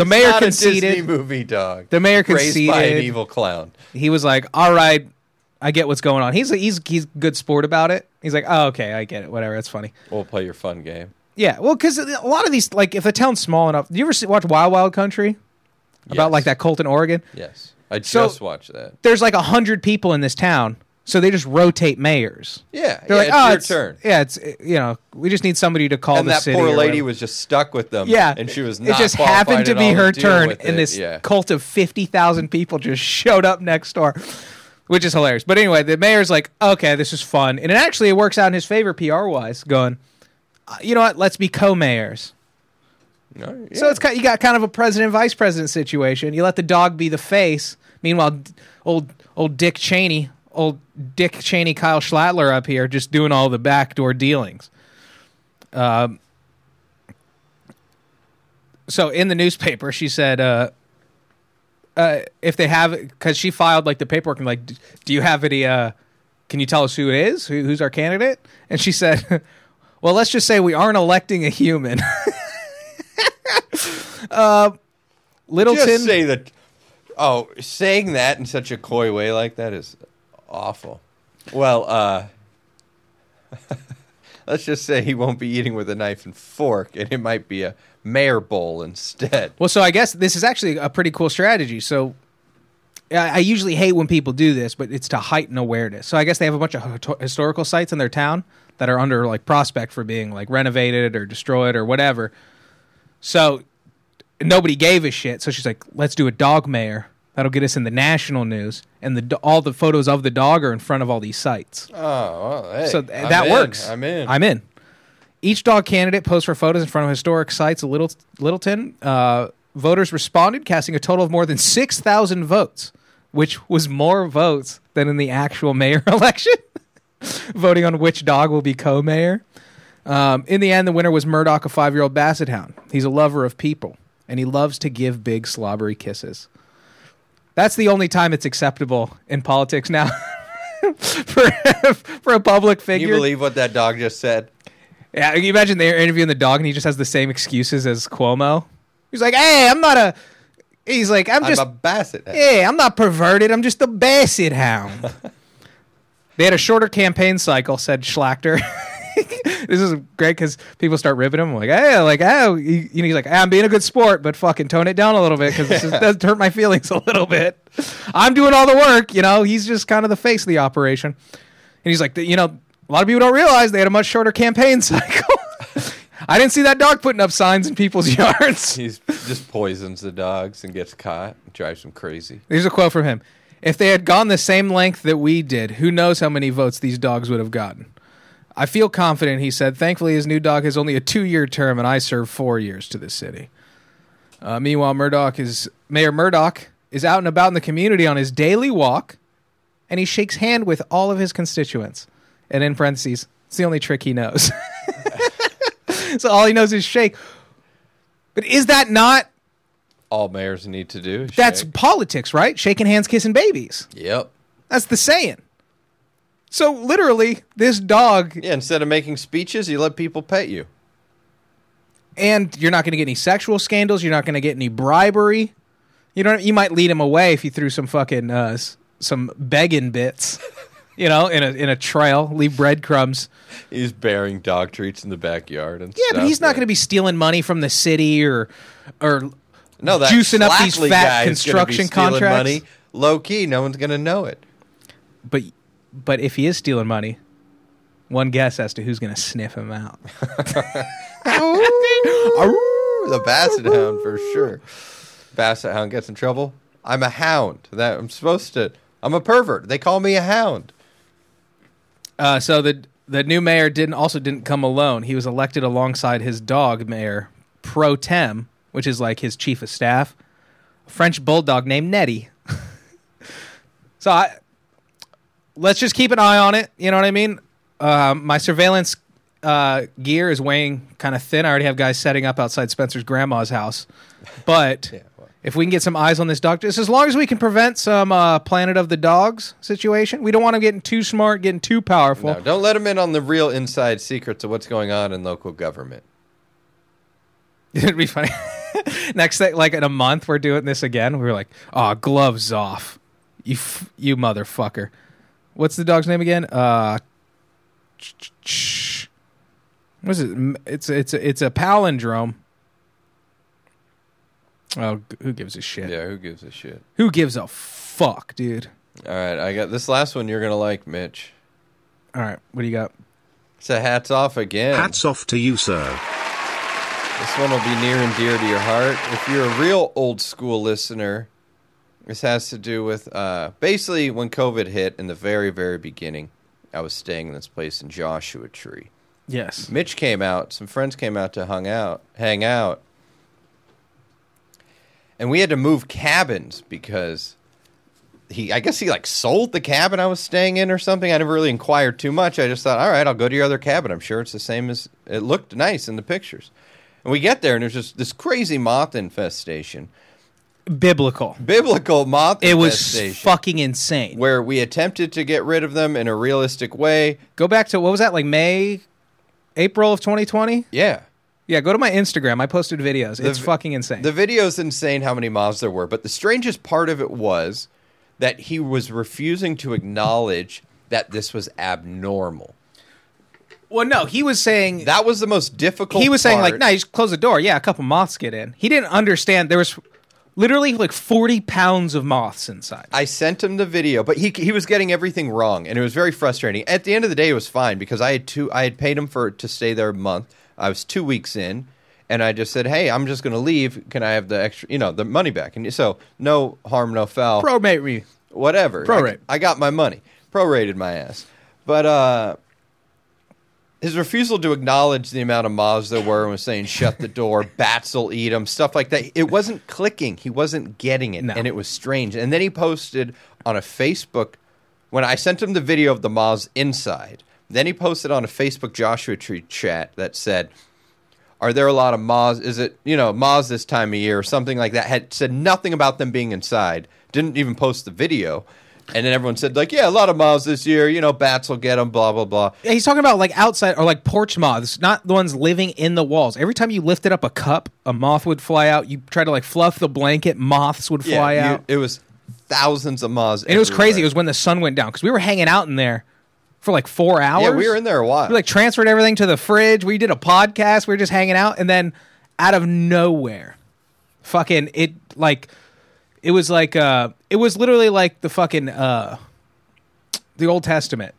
mayor not conceded. A Disney movie dog. The mayor conceded. Raised by an evil clown. He was like, "All right, I get what's going on." He's good sport about it. He's like, "Oh, okay, I get it. Whatever, that's funny. We'll play your fun game." Yeah, well, because a lot of these, like, if the town's small enough, do you ever watch Wild Wild Country? About like that cult in Oregon. Yes, I just watched that. There's like 100 people in this town, so they just rotate mayors. Yeah, they're like, "Oh, it's your turn." Yeah, it's we just need somebody to call the city. And that poor lady was just stuck with them. Yeah, and she was not. It just happened to be her turn, and this cult of 50,000 people just showed up next door. Which is hilarious. But anyway, the mayor's like, okay, this is fun. And it works out in his favor PR-wise, going, you know what, let's be co-mayors. Yeah. So you got kind of a president-vice president situation. You let the dog be the face. Meanwhile, old Dick Cheney, Kyle Schlachter up here just doing all the backdoor dealings. So in the newspaper, she said... if they have, because she filed like the paperwork and like, do you have any? Can you tell us who it is? Who's our candidate? And she said, "Well, let's just say we aren't electing a human." Littleton. Just say that. Oh, saying that in such a coy way like that is awful. Well, let's just say he won't be eating with a knife and fork, and it might be a mayor bowl instead. Well, so I guess this is actually a pretty cool strategy. So I usually hate when people do this, but it's to heighten awareness. So I guess they have a bunch of historical sites in their town that are under like prospect for being like renovated or destroyed or whatever. So nobody gave a shit. So she's like, let's do a dog mayor. That'll get us in the national news, and all the photos of the dog are in front of all these sites. Oh, well, hey, so that works. I'm in. Each dog candidate posed for photos in front of historic sites of Littleton. Voters responded, casting a total of more than 6,000 votes, which was more votes than in the actual mayor election, voting on which dog will be co-mayor. In the end, the winner was Murdoch, a 5-year-old basset hound. He's a lover of people, and he loves to give big, slobbery kisses. That's the only time it's acceptable in politics now for a public figure. Can you believe what that dog just said? Yeah, you imagine they're interviewing the dog and he just has the same excuses as Cuomo. He's like, "Hey, I'm not a." He's like, "I'm just a basset hound. Yeah, I'm not perverted. I'm just a basset hound." They had a shorter campaign cycle, said Schlachter. This is great because people start ribbing him. He's like, I'm being a good sport, but fucking tone it down a little bit because this does hurt my feelings a little bit. I'm doing all the work, He's just kind of the face of the operation. And he's like, a lot of people don't realize they had a much shorter campaign cycle. I didn't see that dog putting up signs in people's yards. He just poisons the dogs and gets caught. It drives them crazy. Here's a quote from him. If they had gone the same length that we did, who knows how many votes these dogs would have gotten. I feel confident, he said. Thankfully, his new dog has only a 2-year term, and I serve 4 years to the city. Meanwhile, Mayor Murdoch is out and about in the community on his daily walk, and he shakes hand with all of his constituents. And in parentheses, it's the only trick he knows. So all he knows is shake. But is that not... all mayors need to do? That's politics, right? Shaking hands, kissing babies. Yep. That's the saying. So, literally, this dog... yeah, instead of making speeches, you let people pet you. And you're not going to get any sexual scandals. You're not going to get any bribery. You might lead him away if you threw some fucking... some begging bits, in a trail. Leave breadcrumbs. He's burying dog treats in the backyard and stuff. Yeah, but he's not going to be stealing money from the city or that juicing up these fat construction contracts. Money. Low-key, no one's going to know it. But if he is stealing money, one guess as to who's going to sniff him out. The basset hound, for sure. Basset hound gets in trouble. I'm a hound. I'm a pervert. They call me a hound. So the new mayor didn't come alone. He was elected alongside his dog, Mayor Pro Tem, which is like his chief of staff, a French bulldog named Nettie. Let's just keep an eye on it. You know what I mean? My surveillance gear is weighing kind of thin. I already have guys setting up outside Spencer's grandma's house. But if we can get some eyes on this dog, just as long as we can prevent some Planet of the Dogs situation. We don't want them getting too smart, getting too powerful. No, don't let them in on the real inside secrets of what's going on in local government. It'd be funny. Next thing, like in a month, we're doing this again. We're like, oh, gloves off. You motherfucker. What's the dog's name again? What is it? It's a palindrome. Oh, who gives a shit? Yeah, who gives a shit? Who gives a fuck, dude? All right, I got this last one you're going to like, Mitch. All right, what do you got? It's a hats off again. Hats off to you, sir. This one will be near and dear to your heart. If you're a real old school listener, this has to do with basically when COVID hit in the very, very beginning, I was staying in this place in Joshua Tree. Yes. Mitch came out. Some friends came out to hang out. And we had to move cabins because I guess he sold the cabin I was staying in or something. I never really inquired too much. I just thought, all right, I'll go to your other cabin. I'm sure it's the same as it looked nice in the pictures. And we get there, and there's just this crazy moth infestation. Biblical moth infestation. It was fucking insane. Where we attempted to get rid of them in a realistic way. Go back to, what was that, like April of 2020? Yeah. Yeah, go to my Instagram. I posted videos. It's fucking insane. The video's insane how many moths there were. But the strangest part of it was that he was refusing to acknowledge that this was abnormal. Well, no, he was saying... That was the most difficult part. He was saying, no, you just close the door. Yeah, a couple moths get in. He didn't understand. There was literally, 40 pounds of moths inside. I sent him the video, but he was getting everything wrong, and it was very frustrating. At the end of the day, it was fine, because I had paid him to stay there a month. I was 2 weeks in, and I just said, hey, I'm just going to leave. Can I have the extra, the money back? And so, no harm, no foul. Probate me. Whatever. Prorate. I got my money. Prorated my ass. But, his refusal to acknowledge the amount of moths there were and was saying, shut the door, bats will eat them, stuff like that. It wasn't clicking. He wasn't getting it, and it was strange. And then he posted on a Facebook, when I sent him the video of the moths inside, then he posted on a Facebook Joshua Tree chat that said, are there a lot of moths? Is it, moths this time of year or something like that? Had said nothing about them being inside, didn't even post the video. And then everyone said, yeah, a lot of moths this year. Bats will get them, blah, blah, blah. Yeah, he's talking about, outside or, porch moths, not the ones living in the walls. Every time you lifted up a cup, a moth would fly out. You tried to, fluff the blanket, moths would fly out. It was thousands of moths. And everywhere. It was crazy. It was when the sun went down because we were hanging out in there for, 4 hours. Yeah, we were in there a while. We, transferred everything to the fridge. We did a podcast. We were just hanging out. And then out of nowhere, fucking, it, it was it was literally the fucking the Old Testament.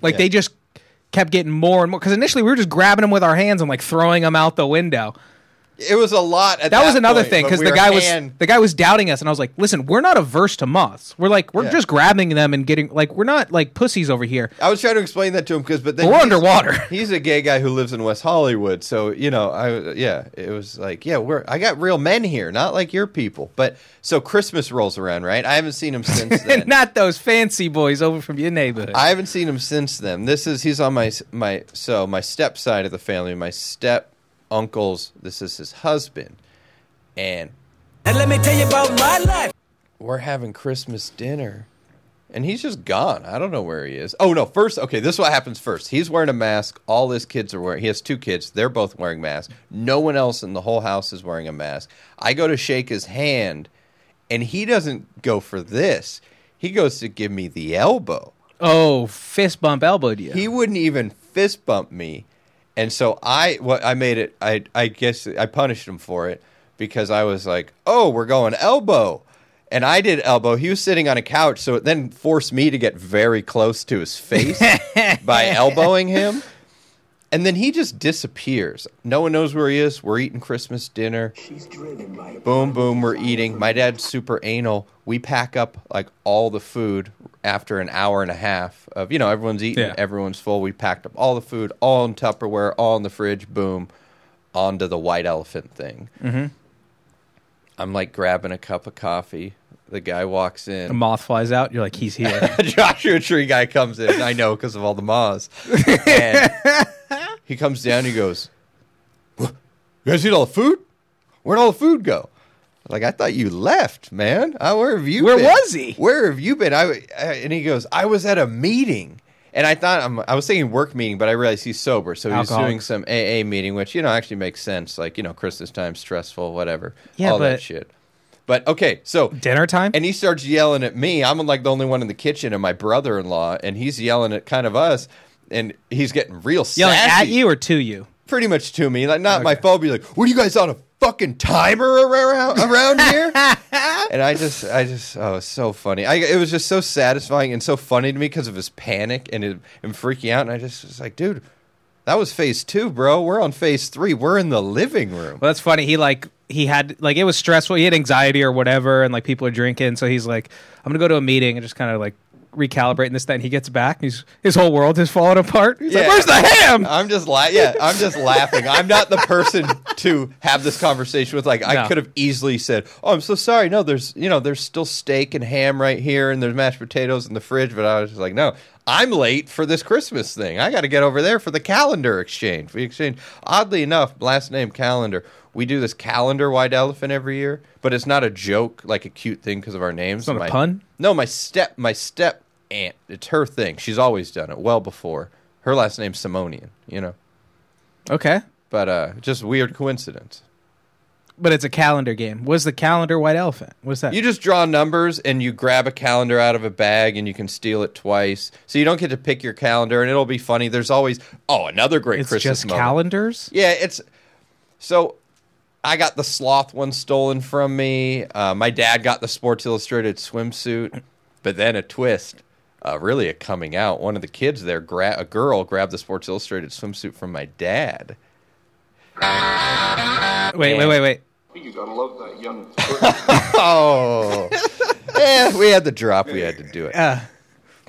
They just kept getting more and more because initially we were just grabbing them with our hands and throwing them out the window. It was a lot. That was another thing because the guy was doubting us, and I was like, "Listen, we're not averse to moths. We're just grabbing them and getting we're not pussies over here." I was trying to explain that to him but then we're underwater. He's a gay guy who lives in West Hollywood, so it was I got real men here, not your people. But so Christmas rolls around, right? I haven't seen him since then. Not those fancy boys over from your neighborhood. I haven't seen him since then. He's on my step side of the family, my step. Uncle's, this is his husband, and let me tell you about my life. We're having Christmas dinner, and he's just gone. I don't know where he is. Oh no! This is what happens first. He's wearing a mask. All his kids are wearing. He has two kids. They're both wearing masks. No one else in the whole house is wearing a mask. I go to shake his hand, and he doesn't go for this. He goes to give me the elbow. Oh, fist bump elbowed you. He wouldn't even fist bump me. And so I made it. I guess I punished him for it because I was like, "Oh, we're going elbow," and I did elbow. He was sitting on a couch, so it then forced me to get very close to his face by elbowing him. And then he just disappears. No one knows where he is. We're eating Christmas dinner. She's driven by boom, boom. We're eating. My dad's super anal. We pack up all the food. After an hour and a half of, everyone's eating, everyone's full. We packed up all the food, all in Tupperware, all in the fridge, boom, onto the white elephant thing. Mm-hmm. I'm grabbing a cup of coffee. The guy walks in. The moth flies out. You're like, he's here. Joshua Tree guy comes in. I know, because of all the moths. And he comes down. He goes, "You guys eat all the food? Where'd all the food go?" Like, I thought you left, man. Where have you been? Where was he? Where have you been? And he goes, "I was at a meeting." And I thought, I was thinking work meeting, but I realized he's sober. So he's doing some AA meeting, which, you know, actually makes sense. Like, you know, Christmas time, stressful, whatever. Yeah, that shit. But, okay, so... dinner time? And he starts yelling at me. I'm, like, the only one in the kitchen and my brother-in-law, and he's yelling at kind of us, and he's getting real sassy. Yelling at you or to you? Pretty much to me. Like, not my phobia. Like, "What, are you guys on a fucking timer around here?" And I just oh, it's so funny. It was just so satisfying and so funny to me because of his panic and freaking out. And I just was like, dude, that was phase 2, bro. We're on phase 3. We're in the living room. Well, that's funny. He had, like, it was stressful. He had anxiety or whatever, and, like, people are drinking. So he's like, "I'm gonna go to a meeting and just kind of, like, recalibrate and this thing." He gets back. His whole world has fallen apart. He's like, "Where's the ham?" I'm just laughing. I'm not the person to have this conversation with. Like, I could have easily said, "Oh, I'm so sorry. No, there's still steak and ham right here, and there's mashed potatoes in the fridge." But I was just like, "No, I'm late for this Christmas thing. I got to get over there for the calendar exchange." We exchange. Oddly enough, last name Callender. We do this calendar white elephant every year, but it's not a joke, like a cute thing because of our names. It's not a pun? No, my step aunt. It's her thing. She's always done it well before. Her last name's Simonian, you know. Okay. But just weird coincidence. But it's a calendar game. What's the calendar white elephant? What's that? You just draw numbers and you grab a calendar out of a bag and you can steal it twice. So you don't get to pick your calendar, and it'll be funny. There's always, another great Christmas moment. It's just calendars? Yeah, it's... So... I got the sloth one stolen from me. My dad got the Sports Illustrated swimsuit, but then a twist, really a coming out. One of the kids there, a girl, grabbed the Sports Illustrated swimsuit from my dad. Wait. You're going to love that young... we had the drop. We had to do it.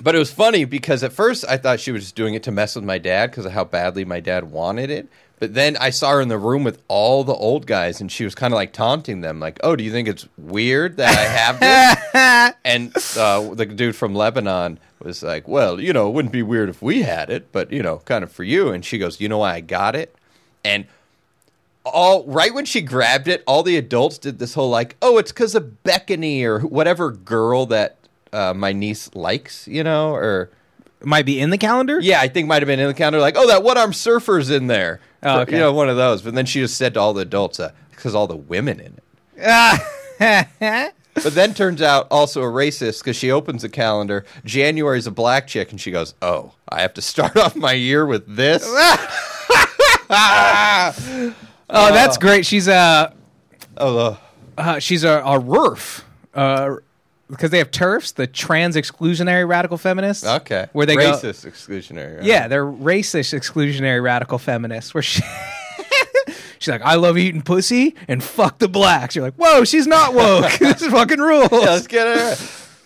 But it was funny because at first I thought she was just doing it to mess with my dad because of how badly my dad wanted it. But then I saw her in the room with all the old guys, and she was kind of like taunting them, like, "Oh, do you think it's weird that I have this?" And the dude from Lebanon was like, "Well, you know, it wouldn't be weird if we had it, but, you know, kind of for you." And she goes, "You know why I got it?" And right when she grabbed it, all the adults did this whole like, "Oh, it's because of Beckany," or whatever girl that my niece likes, you know, or... Might be in the calendar? Yeah, I think might have been in the calendar. Like, "Oh, that one-armed surfer's in there." Oh, okay. You know, one of those. But then she just said to all the adults, because all the women in it. But then turns out also a racist because she opens the calendar. January's a black chick, and she goes, "Oh, I have to start off my year with this?" Oh, that's great. She's a RERF. Because they have TERFs, the trans exclusionary radical feminists. Okay. Where they racist exclusionary. Right? Yeah, they're racist exclusionary radical feminists. Where she's like, "I love eating pussy and fuck the blacks." You're like, whoa, she's not woke. This is fucking rules. Yeah, let's get her.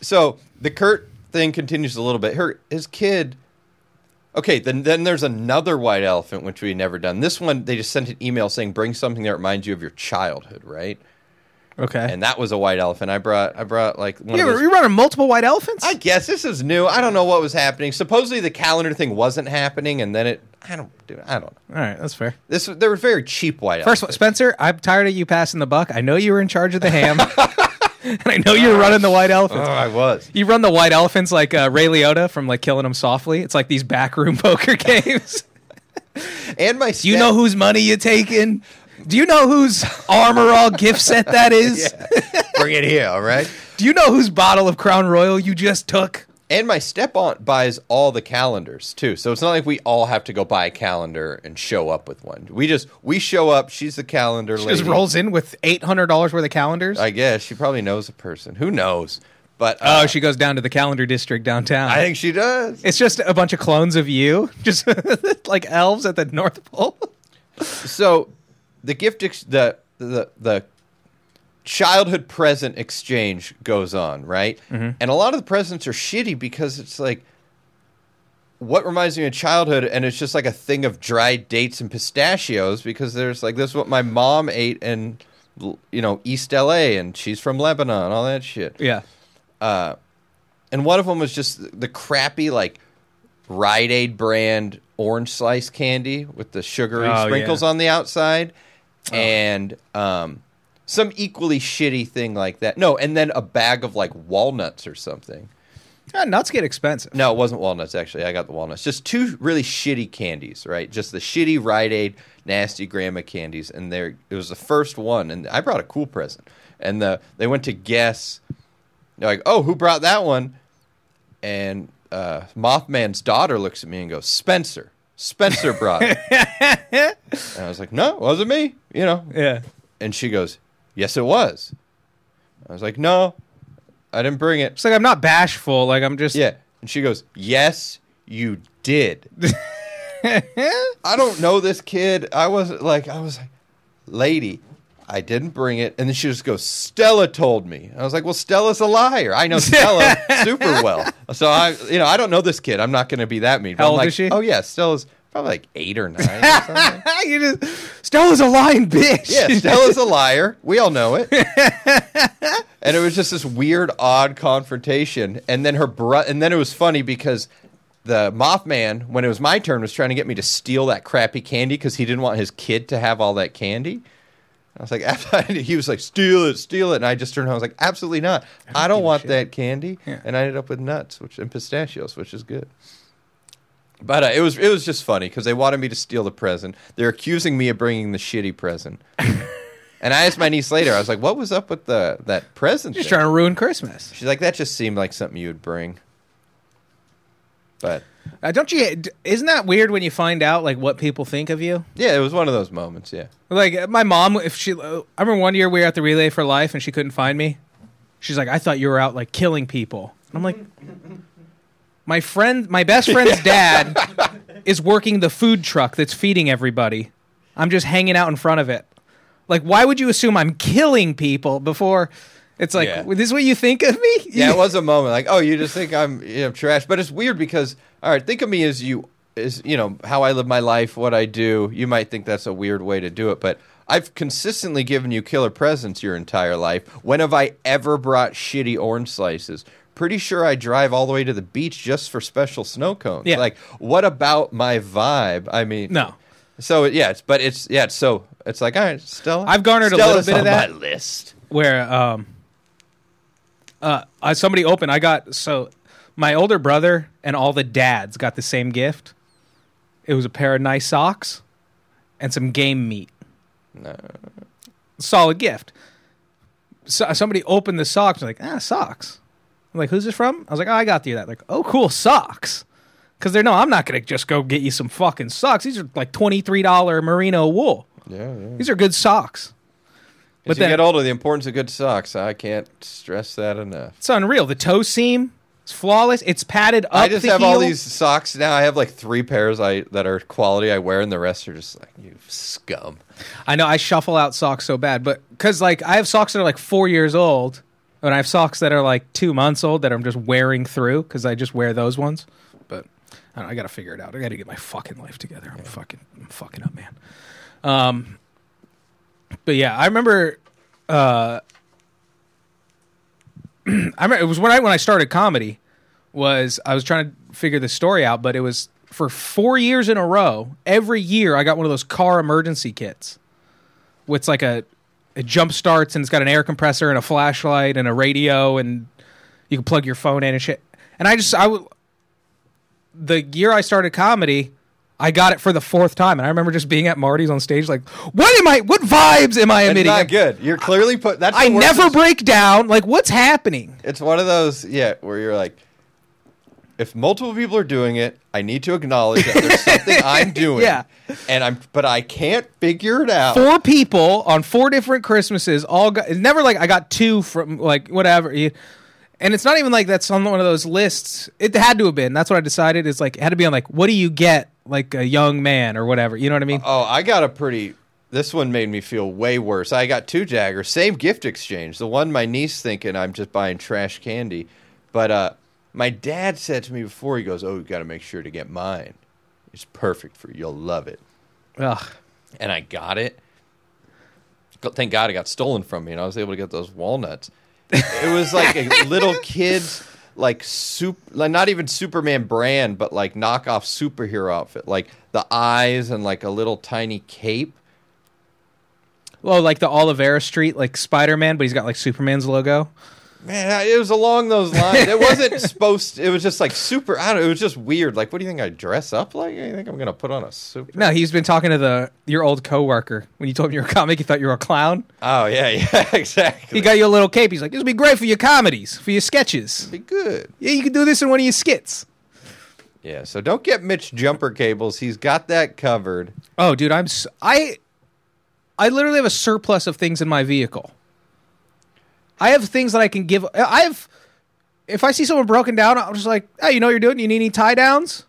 So the Kurt thing continues a little bit. His kid. Okay, then there's another white elephant, which we never done. This one, they just sent an email saying, "Bring something that reminds you of your childhood," right? Okay. And that was a white elephant. I brought like one of those... You're running multiple white elephants? I guess this is new. I don't know what was happening. Supposedly the calendar thing wasn't happening, and then it... I don't know. All right, that's fair. They were very cheap white elephants. First of all, Spencer, I'm tired of you passing the buck. I know you were in charge of the ham. And I know you were running the white elephants. Oh, I was. You run the white elephants like Ray Liotta from like Killing Them Softly. It's like these backroom poker games. And my... Do you know whose money you're taking? Do you know whose Armor All gift set that is? Yeah. Bring it here, all right? Do you know whose bottle of Crown Royal you just took? And my step-aunt buys all the calendars, too. So it's not like we all have to go buy a calendar and show up with one. We show up. She's the calendar lady. She just rolls in with $800 worth of calendars? I guess. She probably knows a person. Who knows? But she goes down to the calendar district downtown. I think she does. It's just a bunch of clones of you. Just like elves at the North Pole. So... The the childhood present exchange goes on, right? Mm-hmm. And a lot of the presents are shitty because it's like, what reminds me of childhood? And it's just like a thing of dried dates and pistachios because there's like, this is what my mom ate and you know, East LA, and she's from Lebanon, all that shit. Yeah. And one of them was just the crappy, like, Rite Aid brand orange slice candy with the sugary sprinkles on the outside. Oh. And some equally shitty thing like that. No, and then a bag of, like, walnuts or something. Nuts get expensive. No, it wasn't walnuts, actually. I got the walnuts. Just two really shitty candies, right? Just the shitty Rite Aid, nasty grandma candies. And it was the first one, and I brought a cool present. And they went to guess. They're like, oh, who brought that one? And Mothman's daughter looks at me and goes, Spencer. Spencer brought it. And I was like, no, it wasn't me, you know. Yeah. And she goes, yes, it was. I was like, no, I didn't bring it. It's like, I'm not bashful. Like, I'm just... Yeah. And she goes, yes, you did. I don't know this kid. I was like, lady, I didn't bring it. And then she just goes, Stella told me. I was like, well, Stella's a liar. I know Stella super well. So, I don't know this kid. I'm not going to be that mean. How old is she? Oh, yeah, Stella's probably like 8 or 9 or something. Stella's a lying bitch. Yeah, Stella's a liar. We all know it. And it was just this weird, odd confrontation. And then and then it was funny because the Mothman, when it was my turn, was trying to get me to steal that crappy candy because he didn't want his kid to have all that candy. I was like, he was like, steal it. And I just turned around. I was like, absolutely not. I don't want that candy. Yeah. And I ended up with nuts and pistachios, which is good. But it was just funny because they wanted me to steal the present. They're accusing me of bringing the shitty present. And I asked my niece later. I was like, "What was up with that present?" She's trying to ruin Christmas. She's like, "That just seemed like something you would bring." But isn't that weird when you find out like what people think of you? Yeah, it was one of those moments. Yeah, like my mom. I remember one year we were at the Relay for Life and she couldn't find me. She's like, "I thought you were out like killing people." And I'm like. My best friend's dad is working the food truck that's feeding everybody. I'm just hanging out in front of it. Like, why would you assume I'm killing people before? It's like, This is what you think of me? Yeah, it was a moment. Like, oh, you just think I'm trash. But it's weird because, all right, think of me as how I live my life, what I do. You might think that's a weird way to do it, but I've consistently given you killer presents your entire life. When have I ever brought shitty orange slices? Pretty sure I drive all the way to the beach just for special snow cones. Yeah. Like, what about my vibe? I mean, no. So it's like, all right, Stella. I've garnered Stella's a little bit of that on my list where somebody opened. My older brother and all the dads got the same gift. It was a pair of nice socks and some game meat. No, solid gift. So somebody opened the socks and like socks. I'm like, who's this from? I was like, oh, I got you that. Like, oh, cool, socks. Because I'm not going to just go get you some fucking socks. These are like $23 merino wool. Yeah. These are good socks. But as you get older, the importance of good socks, I can't stress that enough. It's unreal. The toe seam is flawless. It's padded up the heel. I just have all these socks now. I have like 3 pairs that are quality I wear, and the rest are just like, you scum. I know. I shuffle out socks so bad. But because like I have socks that are like 4 years old. And I have socks that are like 2 months old that I'm just wearing through because I just wear those ones. But I don't know, I got to figure it out. I got to get my fucking life together. I'm fucking up, man. But yeah, I remember. It was when I started comedy. I was trying to figure the story out, but it was for 4 years in a row. Every year I got one of those car emergency kits. It's like it jump starts, and it's got an air compressor and a flashlight and a radio, and you can plug your phone in and shit. And the year I started comedy, I got it for the 4th time, and I remember just being at Marty's on stage like, what vibes am I emitting? It's not good. You're clearly I never break down. Like, what's happening? It's one of those, where you're like, if multiple people are doing it, I need to acknowledge that there's something I'm doing. Yeah. But I can't figure it out. 4 people on 4 different Christmases it's never like I got 2 from like whatever. And it's not even like that's on one of those lists. It had to have been. That's what I decided. It's like it had to be on like, what do you get like a young man or whatever. You know what I mean? Oh, I got this one made me feel way worse. I got 2 Jaggers, same gift exchange. The one my niece thinking I'm just buying trash candy. But my dad said to me before, he goes, oh, you've got to make sure to get mine. It's perfect for you. You'll love it. Ugh. And I got it. thank God it got stolen from me, and I was able to get those walnuts. It was like a little kid's, like, like not even Superman brand, but like knockoff superhero outfit, like the eyes and like a little tiny cape. Well, like the Olivera Street, like Spider-Man, but he's got like Superman's logo. Man, it was along those lines. It wasn't supposed to. It was just like super. I don't know. It was just weird. Like, what do you think I dress up like? You think I'm going to put on a super? No, he's been talking to your old coworker. When you told him you were a comic, you thought you were a clown. Oh, yeah, exactly. He got you a little cape. He's like, this would be great for your comedies, for your sketches. It'd be good. Yeah, you could do this in one of your skits. Yeah, so don't get Mitch jumper cables. He's got that covered. Oh, dude, I literally have a surplus of things in my vehicle. I have things that I can give. If I see someone broken down, I'm just like, hey, you know what you're doing? You need any tie downs?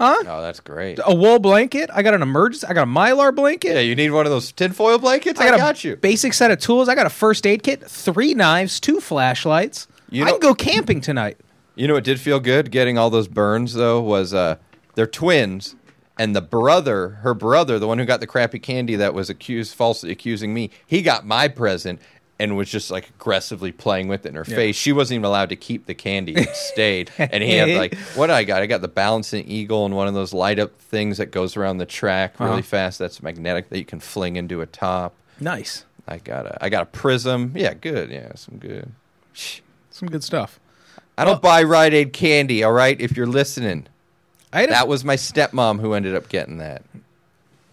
Huh? Oh, that's great. A wool blanket. I got an emergency. I got a Mylar blanket. Yeah, you need one of those tinfoil blankets? I got you. Basic set of tools. I got a first aid kit, 3 knives, 2 flashlights. I can go camping tonight. You know what did feel good getting all those burns, though, was they're twins. And her brother, the one who got the crappy candy that was falsely accusing me, he got my present and was just like aggressively playing with it in her face. She wasn't even allowed to keep the candy. It stayed. And he had like, what did I got? I got the Balancing Eagle and one of those light up things that goes around the track really fast. That's magnetic that you can fling into a top. Nice. I got a prism. Yeah, good. Yeah, some good stuff. I don't buy Rite Aid candy, all right, if you're listening. That was my stepmom who ended up getting that.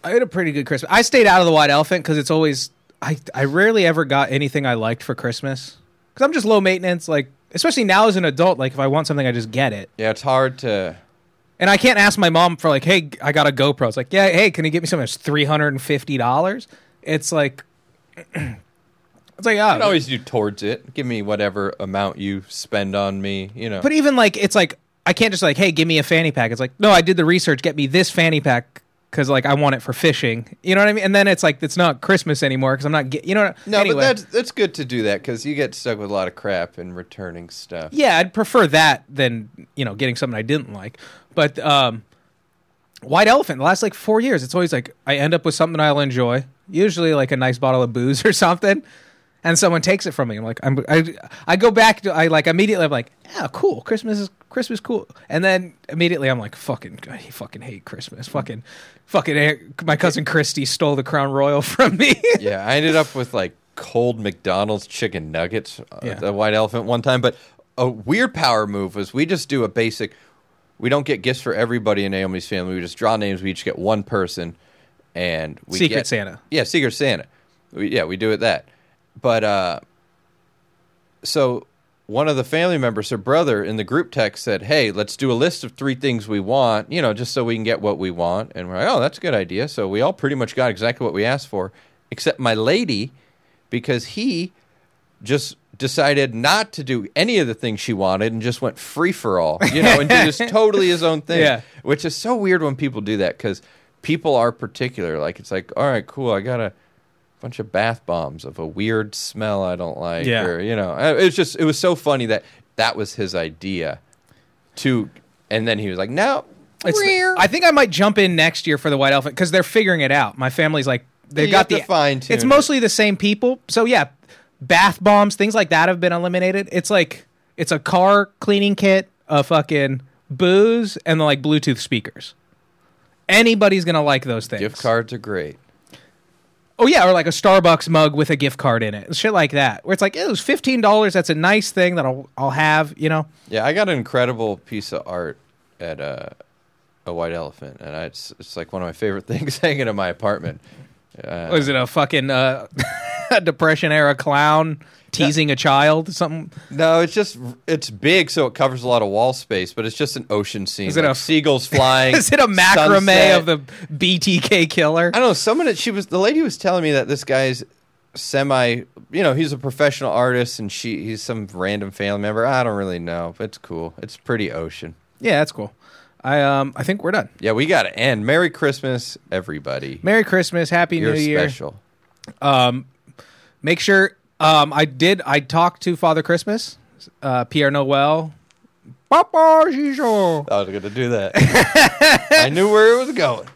I had a pretty good Christmas. I stayed out of the White Elephant because it's always... I rarely ever got anything I liked for Christmas. Because I'm just low maintenance, like, especially now as an adult, like, if I want something, I just get it. Yeah, it's hard to... And I can't ask my mom for, like, hey, I got a GoPro. It's like, yeah, hey, can you get me something that's $350? It's like... It's like, oh, you can always do towards it. Give me whatever amount you spend on me, you know. But even, like, it's like... I can't just like, hey, give me a fanny pack. It's like, no, I did the research. Get me this fanny pack because like I want it for fishing. You know what I mean? And then it's like it's not Christmas anymore because I'm not getting. You know what? No, anyway. But that's good to do that because you get stuck with a lot of crap and returning stuff. Yeah, I'd prefer that than getting something I didn't like. But White Elephant, the last like 4 years, it's always like I end up with something I'll enjoy. Usually like a nice bottle of booze or something. And someone takes it from me. I'm like, I go back to, I like immediately. I'm like, yeah, cool. Christmas is cool. And then immediately I'm like, I fucking hate Christmas. Fucking. My cousin Christy stole the Crown Royal from me. Yeah, I ended up with like cold McDonald's chicken nuggets at the White Elephant one time. But a weird power move was we just do a basic. We don't get gifts for everybody in Naomi's family. We just draw names. We each get one person, and we Secret Santa. Yeah, Secret Santa. We do it that. But so one of the family members, her brother, in the group text said, hey, let's do a list of 3 things we want, just so we can get what we want. And we're like, oh, that's a good idea. So we all pretty much got exactly what we asked for, except my lady, because he just decided not to do any of the things she wanted and just went free for all, and did just totally his own thing, which is so weird when people do that because people are particular. Like, it's like, all right, cool, I got to... bunch of bath bombs of a weird smell I don't like. Yeah. Or, it was so funny that was his idea to, and then he was like, no, I think I might jump in next year for the White Elephant because they're figuring it out. My family's like, they've got the fine-tune. It's mostly the same people. So yeah, bath bombs, things like that have been eliminated. It's like, it's a car cleaning kit, a fucking booze, and like Bluetooth speakers. Anybody's going to like those things. Gift cards are great. Oh, yeah, or like a Starbucks mug with a gift card in it. Shit like that. Where it's like, it was $15. That's a nice thing that I'll have, Yeah, I got an incredible piece of art at a White Elephant. And it's like one of my favorite things hanging in my apartment. Was it a fucking Depression-era clown teasing a child? Something? No, it's big, so it covers a lot of wall space, but it's just an ocean scene. Is it like seagulls flying? Is it a macrame sunset of the BTK killer? I don't know. The lady was telling me that this guy's semi, he's a professional artist, and he's some random family member. I don't really know, but it's cool. It's pretty ocean. Yeah, that's cool. I think we're done. Yeah, we got to end. Merry Christmas, everybody. Merry Christmas. Happy New Year. You're special. Make sure... I talked to Father Christmas, Pierre Noel. Papa Gijo. I was going to do that. I knew where it was going.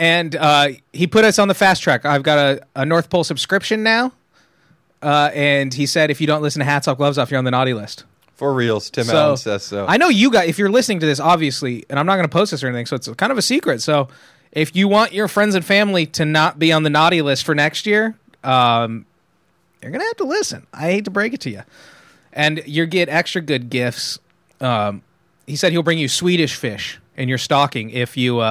And he put us on the fast track. I've got a North Pole subscription now. And he said, if you don't listen to Hats Off, Gloves Off, you're on the naughty list. For reals, Tim Allen says so. I know you guys, if you're listening to this, obviously, and I'm not going to post this or anything, so it's kind of a secret. So if you want your friends and family to not be on the naughty list for next year, you're going to have to listen. I hate to break it to you. And you get extra good gifts. He said he'll bring you Swedish fish in your stocking if you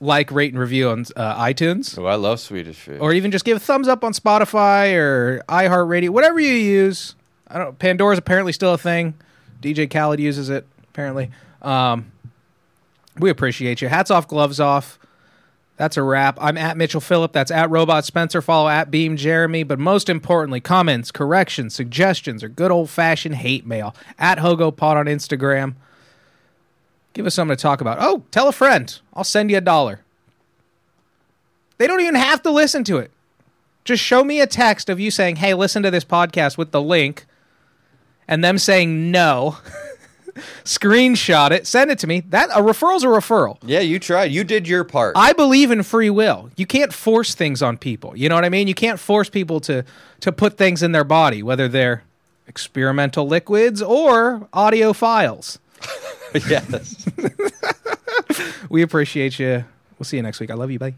like, rate, and review on iTunes. Oh, I love Swedish fish. Or even just give a thumbs up on Spotify or iHeartRadio, whatever you use. I don't. Pandora's apparently still a thing. DJ Khaled uses it, apparently. We appreciate you. Hats off, gloves off. That's a wrap. I'm at Mitchell Phillip. That's at Robot Spencer. Follow at Beam Jeremy. But most importantly, comments, corrections, suggestions, or good old-fashioned hate mail. At HogoPod on Instagram. Give us something to talk about. Oh, tell a friend. I'll send you $1. They don't even have to listen to it. Just show me a text of you saying, hey, listen to this podcast with the link, and them saying no. Screenshot it, send it to me. That a referral's a referral. Yeah, you tried. You did your part. I believe in free will. You can't force things on people. You know what I mean? You can't force people to put things in their body, whether they're experimental liquids or audio files. Yes. We appreciate you. We'll see you next week. I love you. Bye.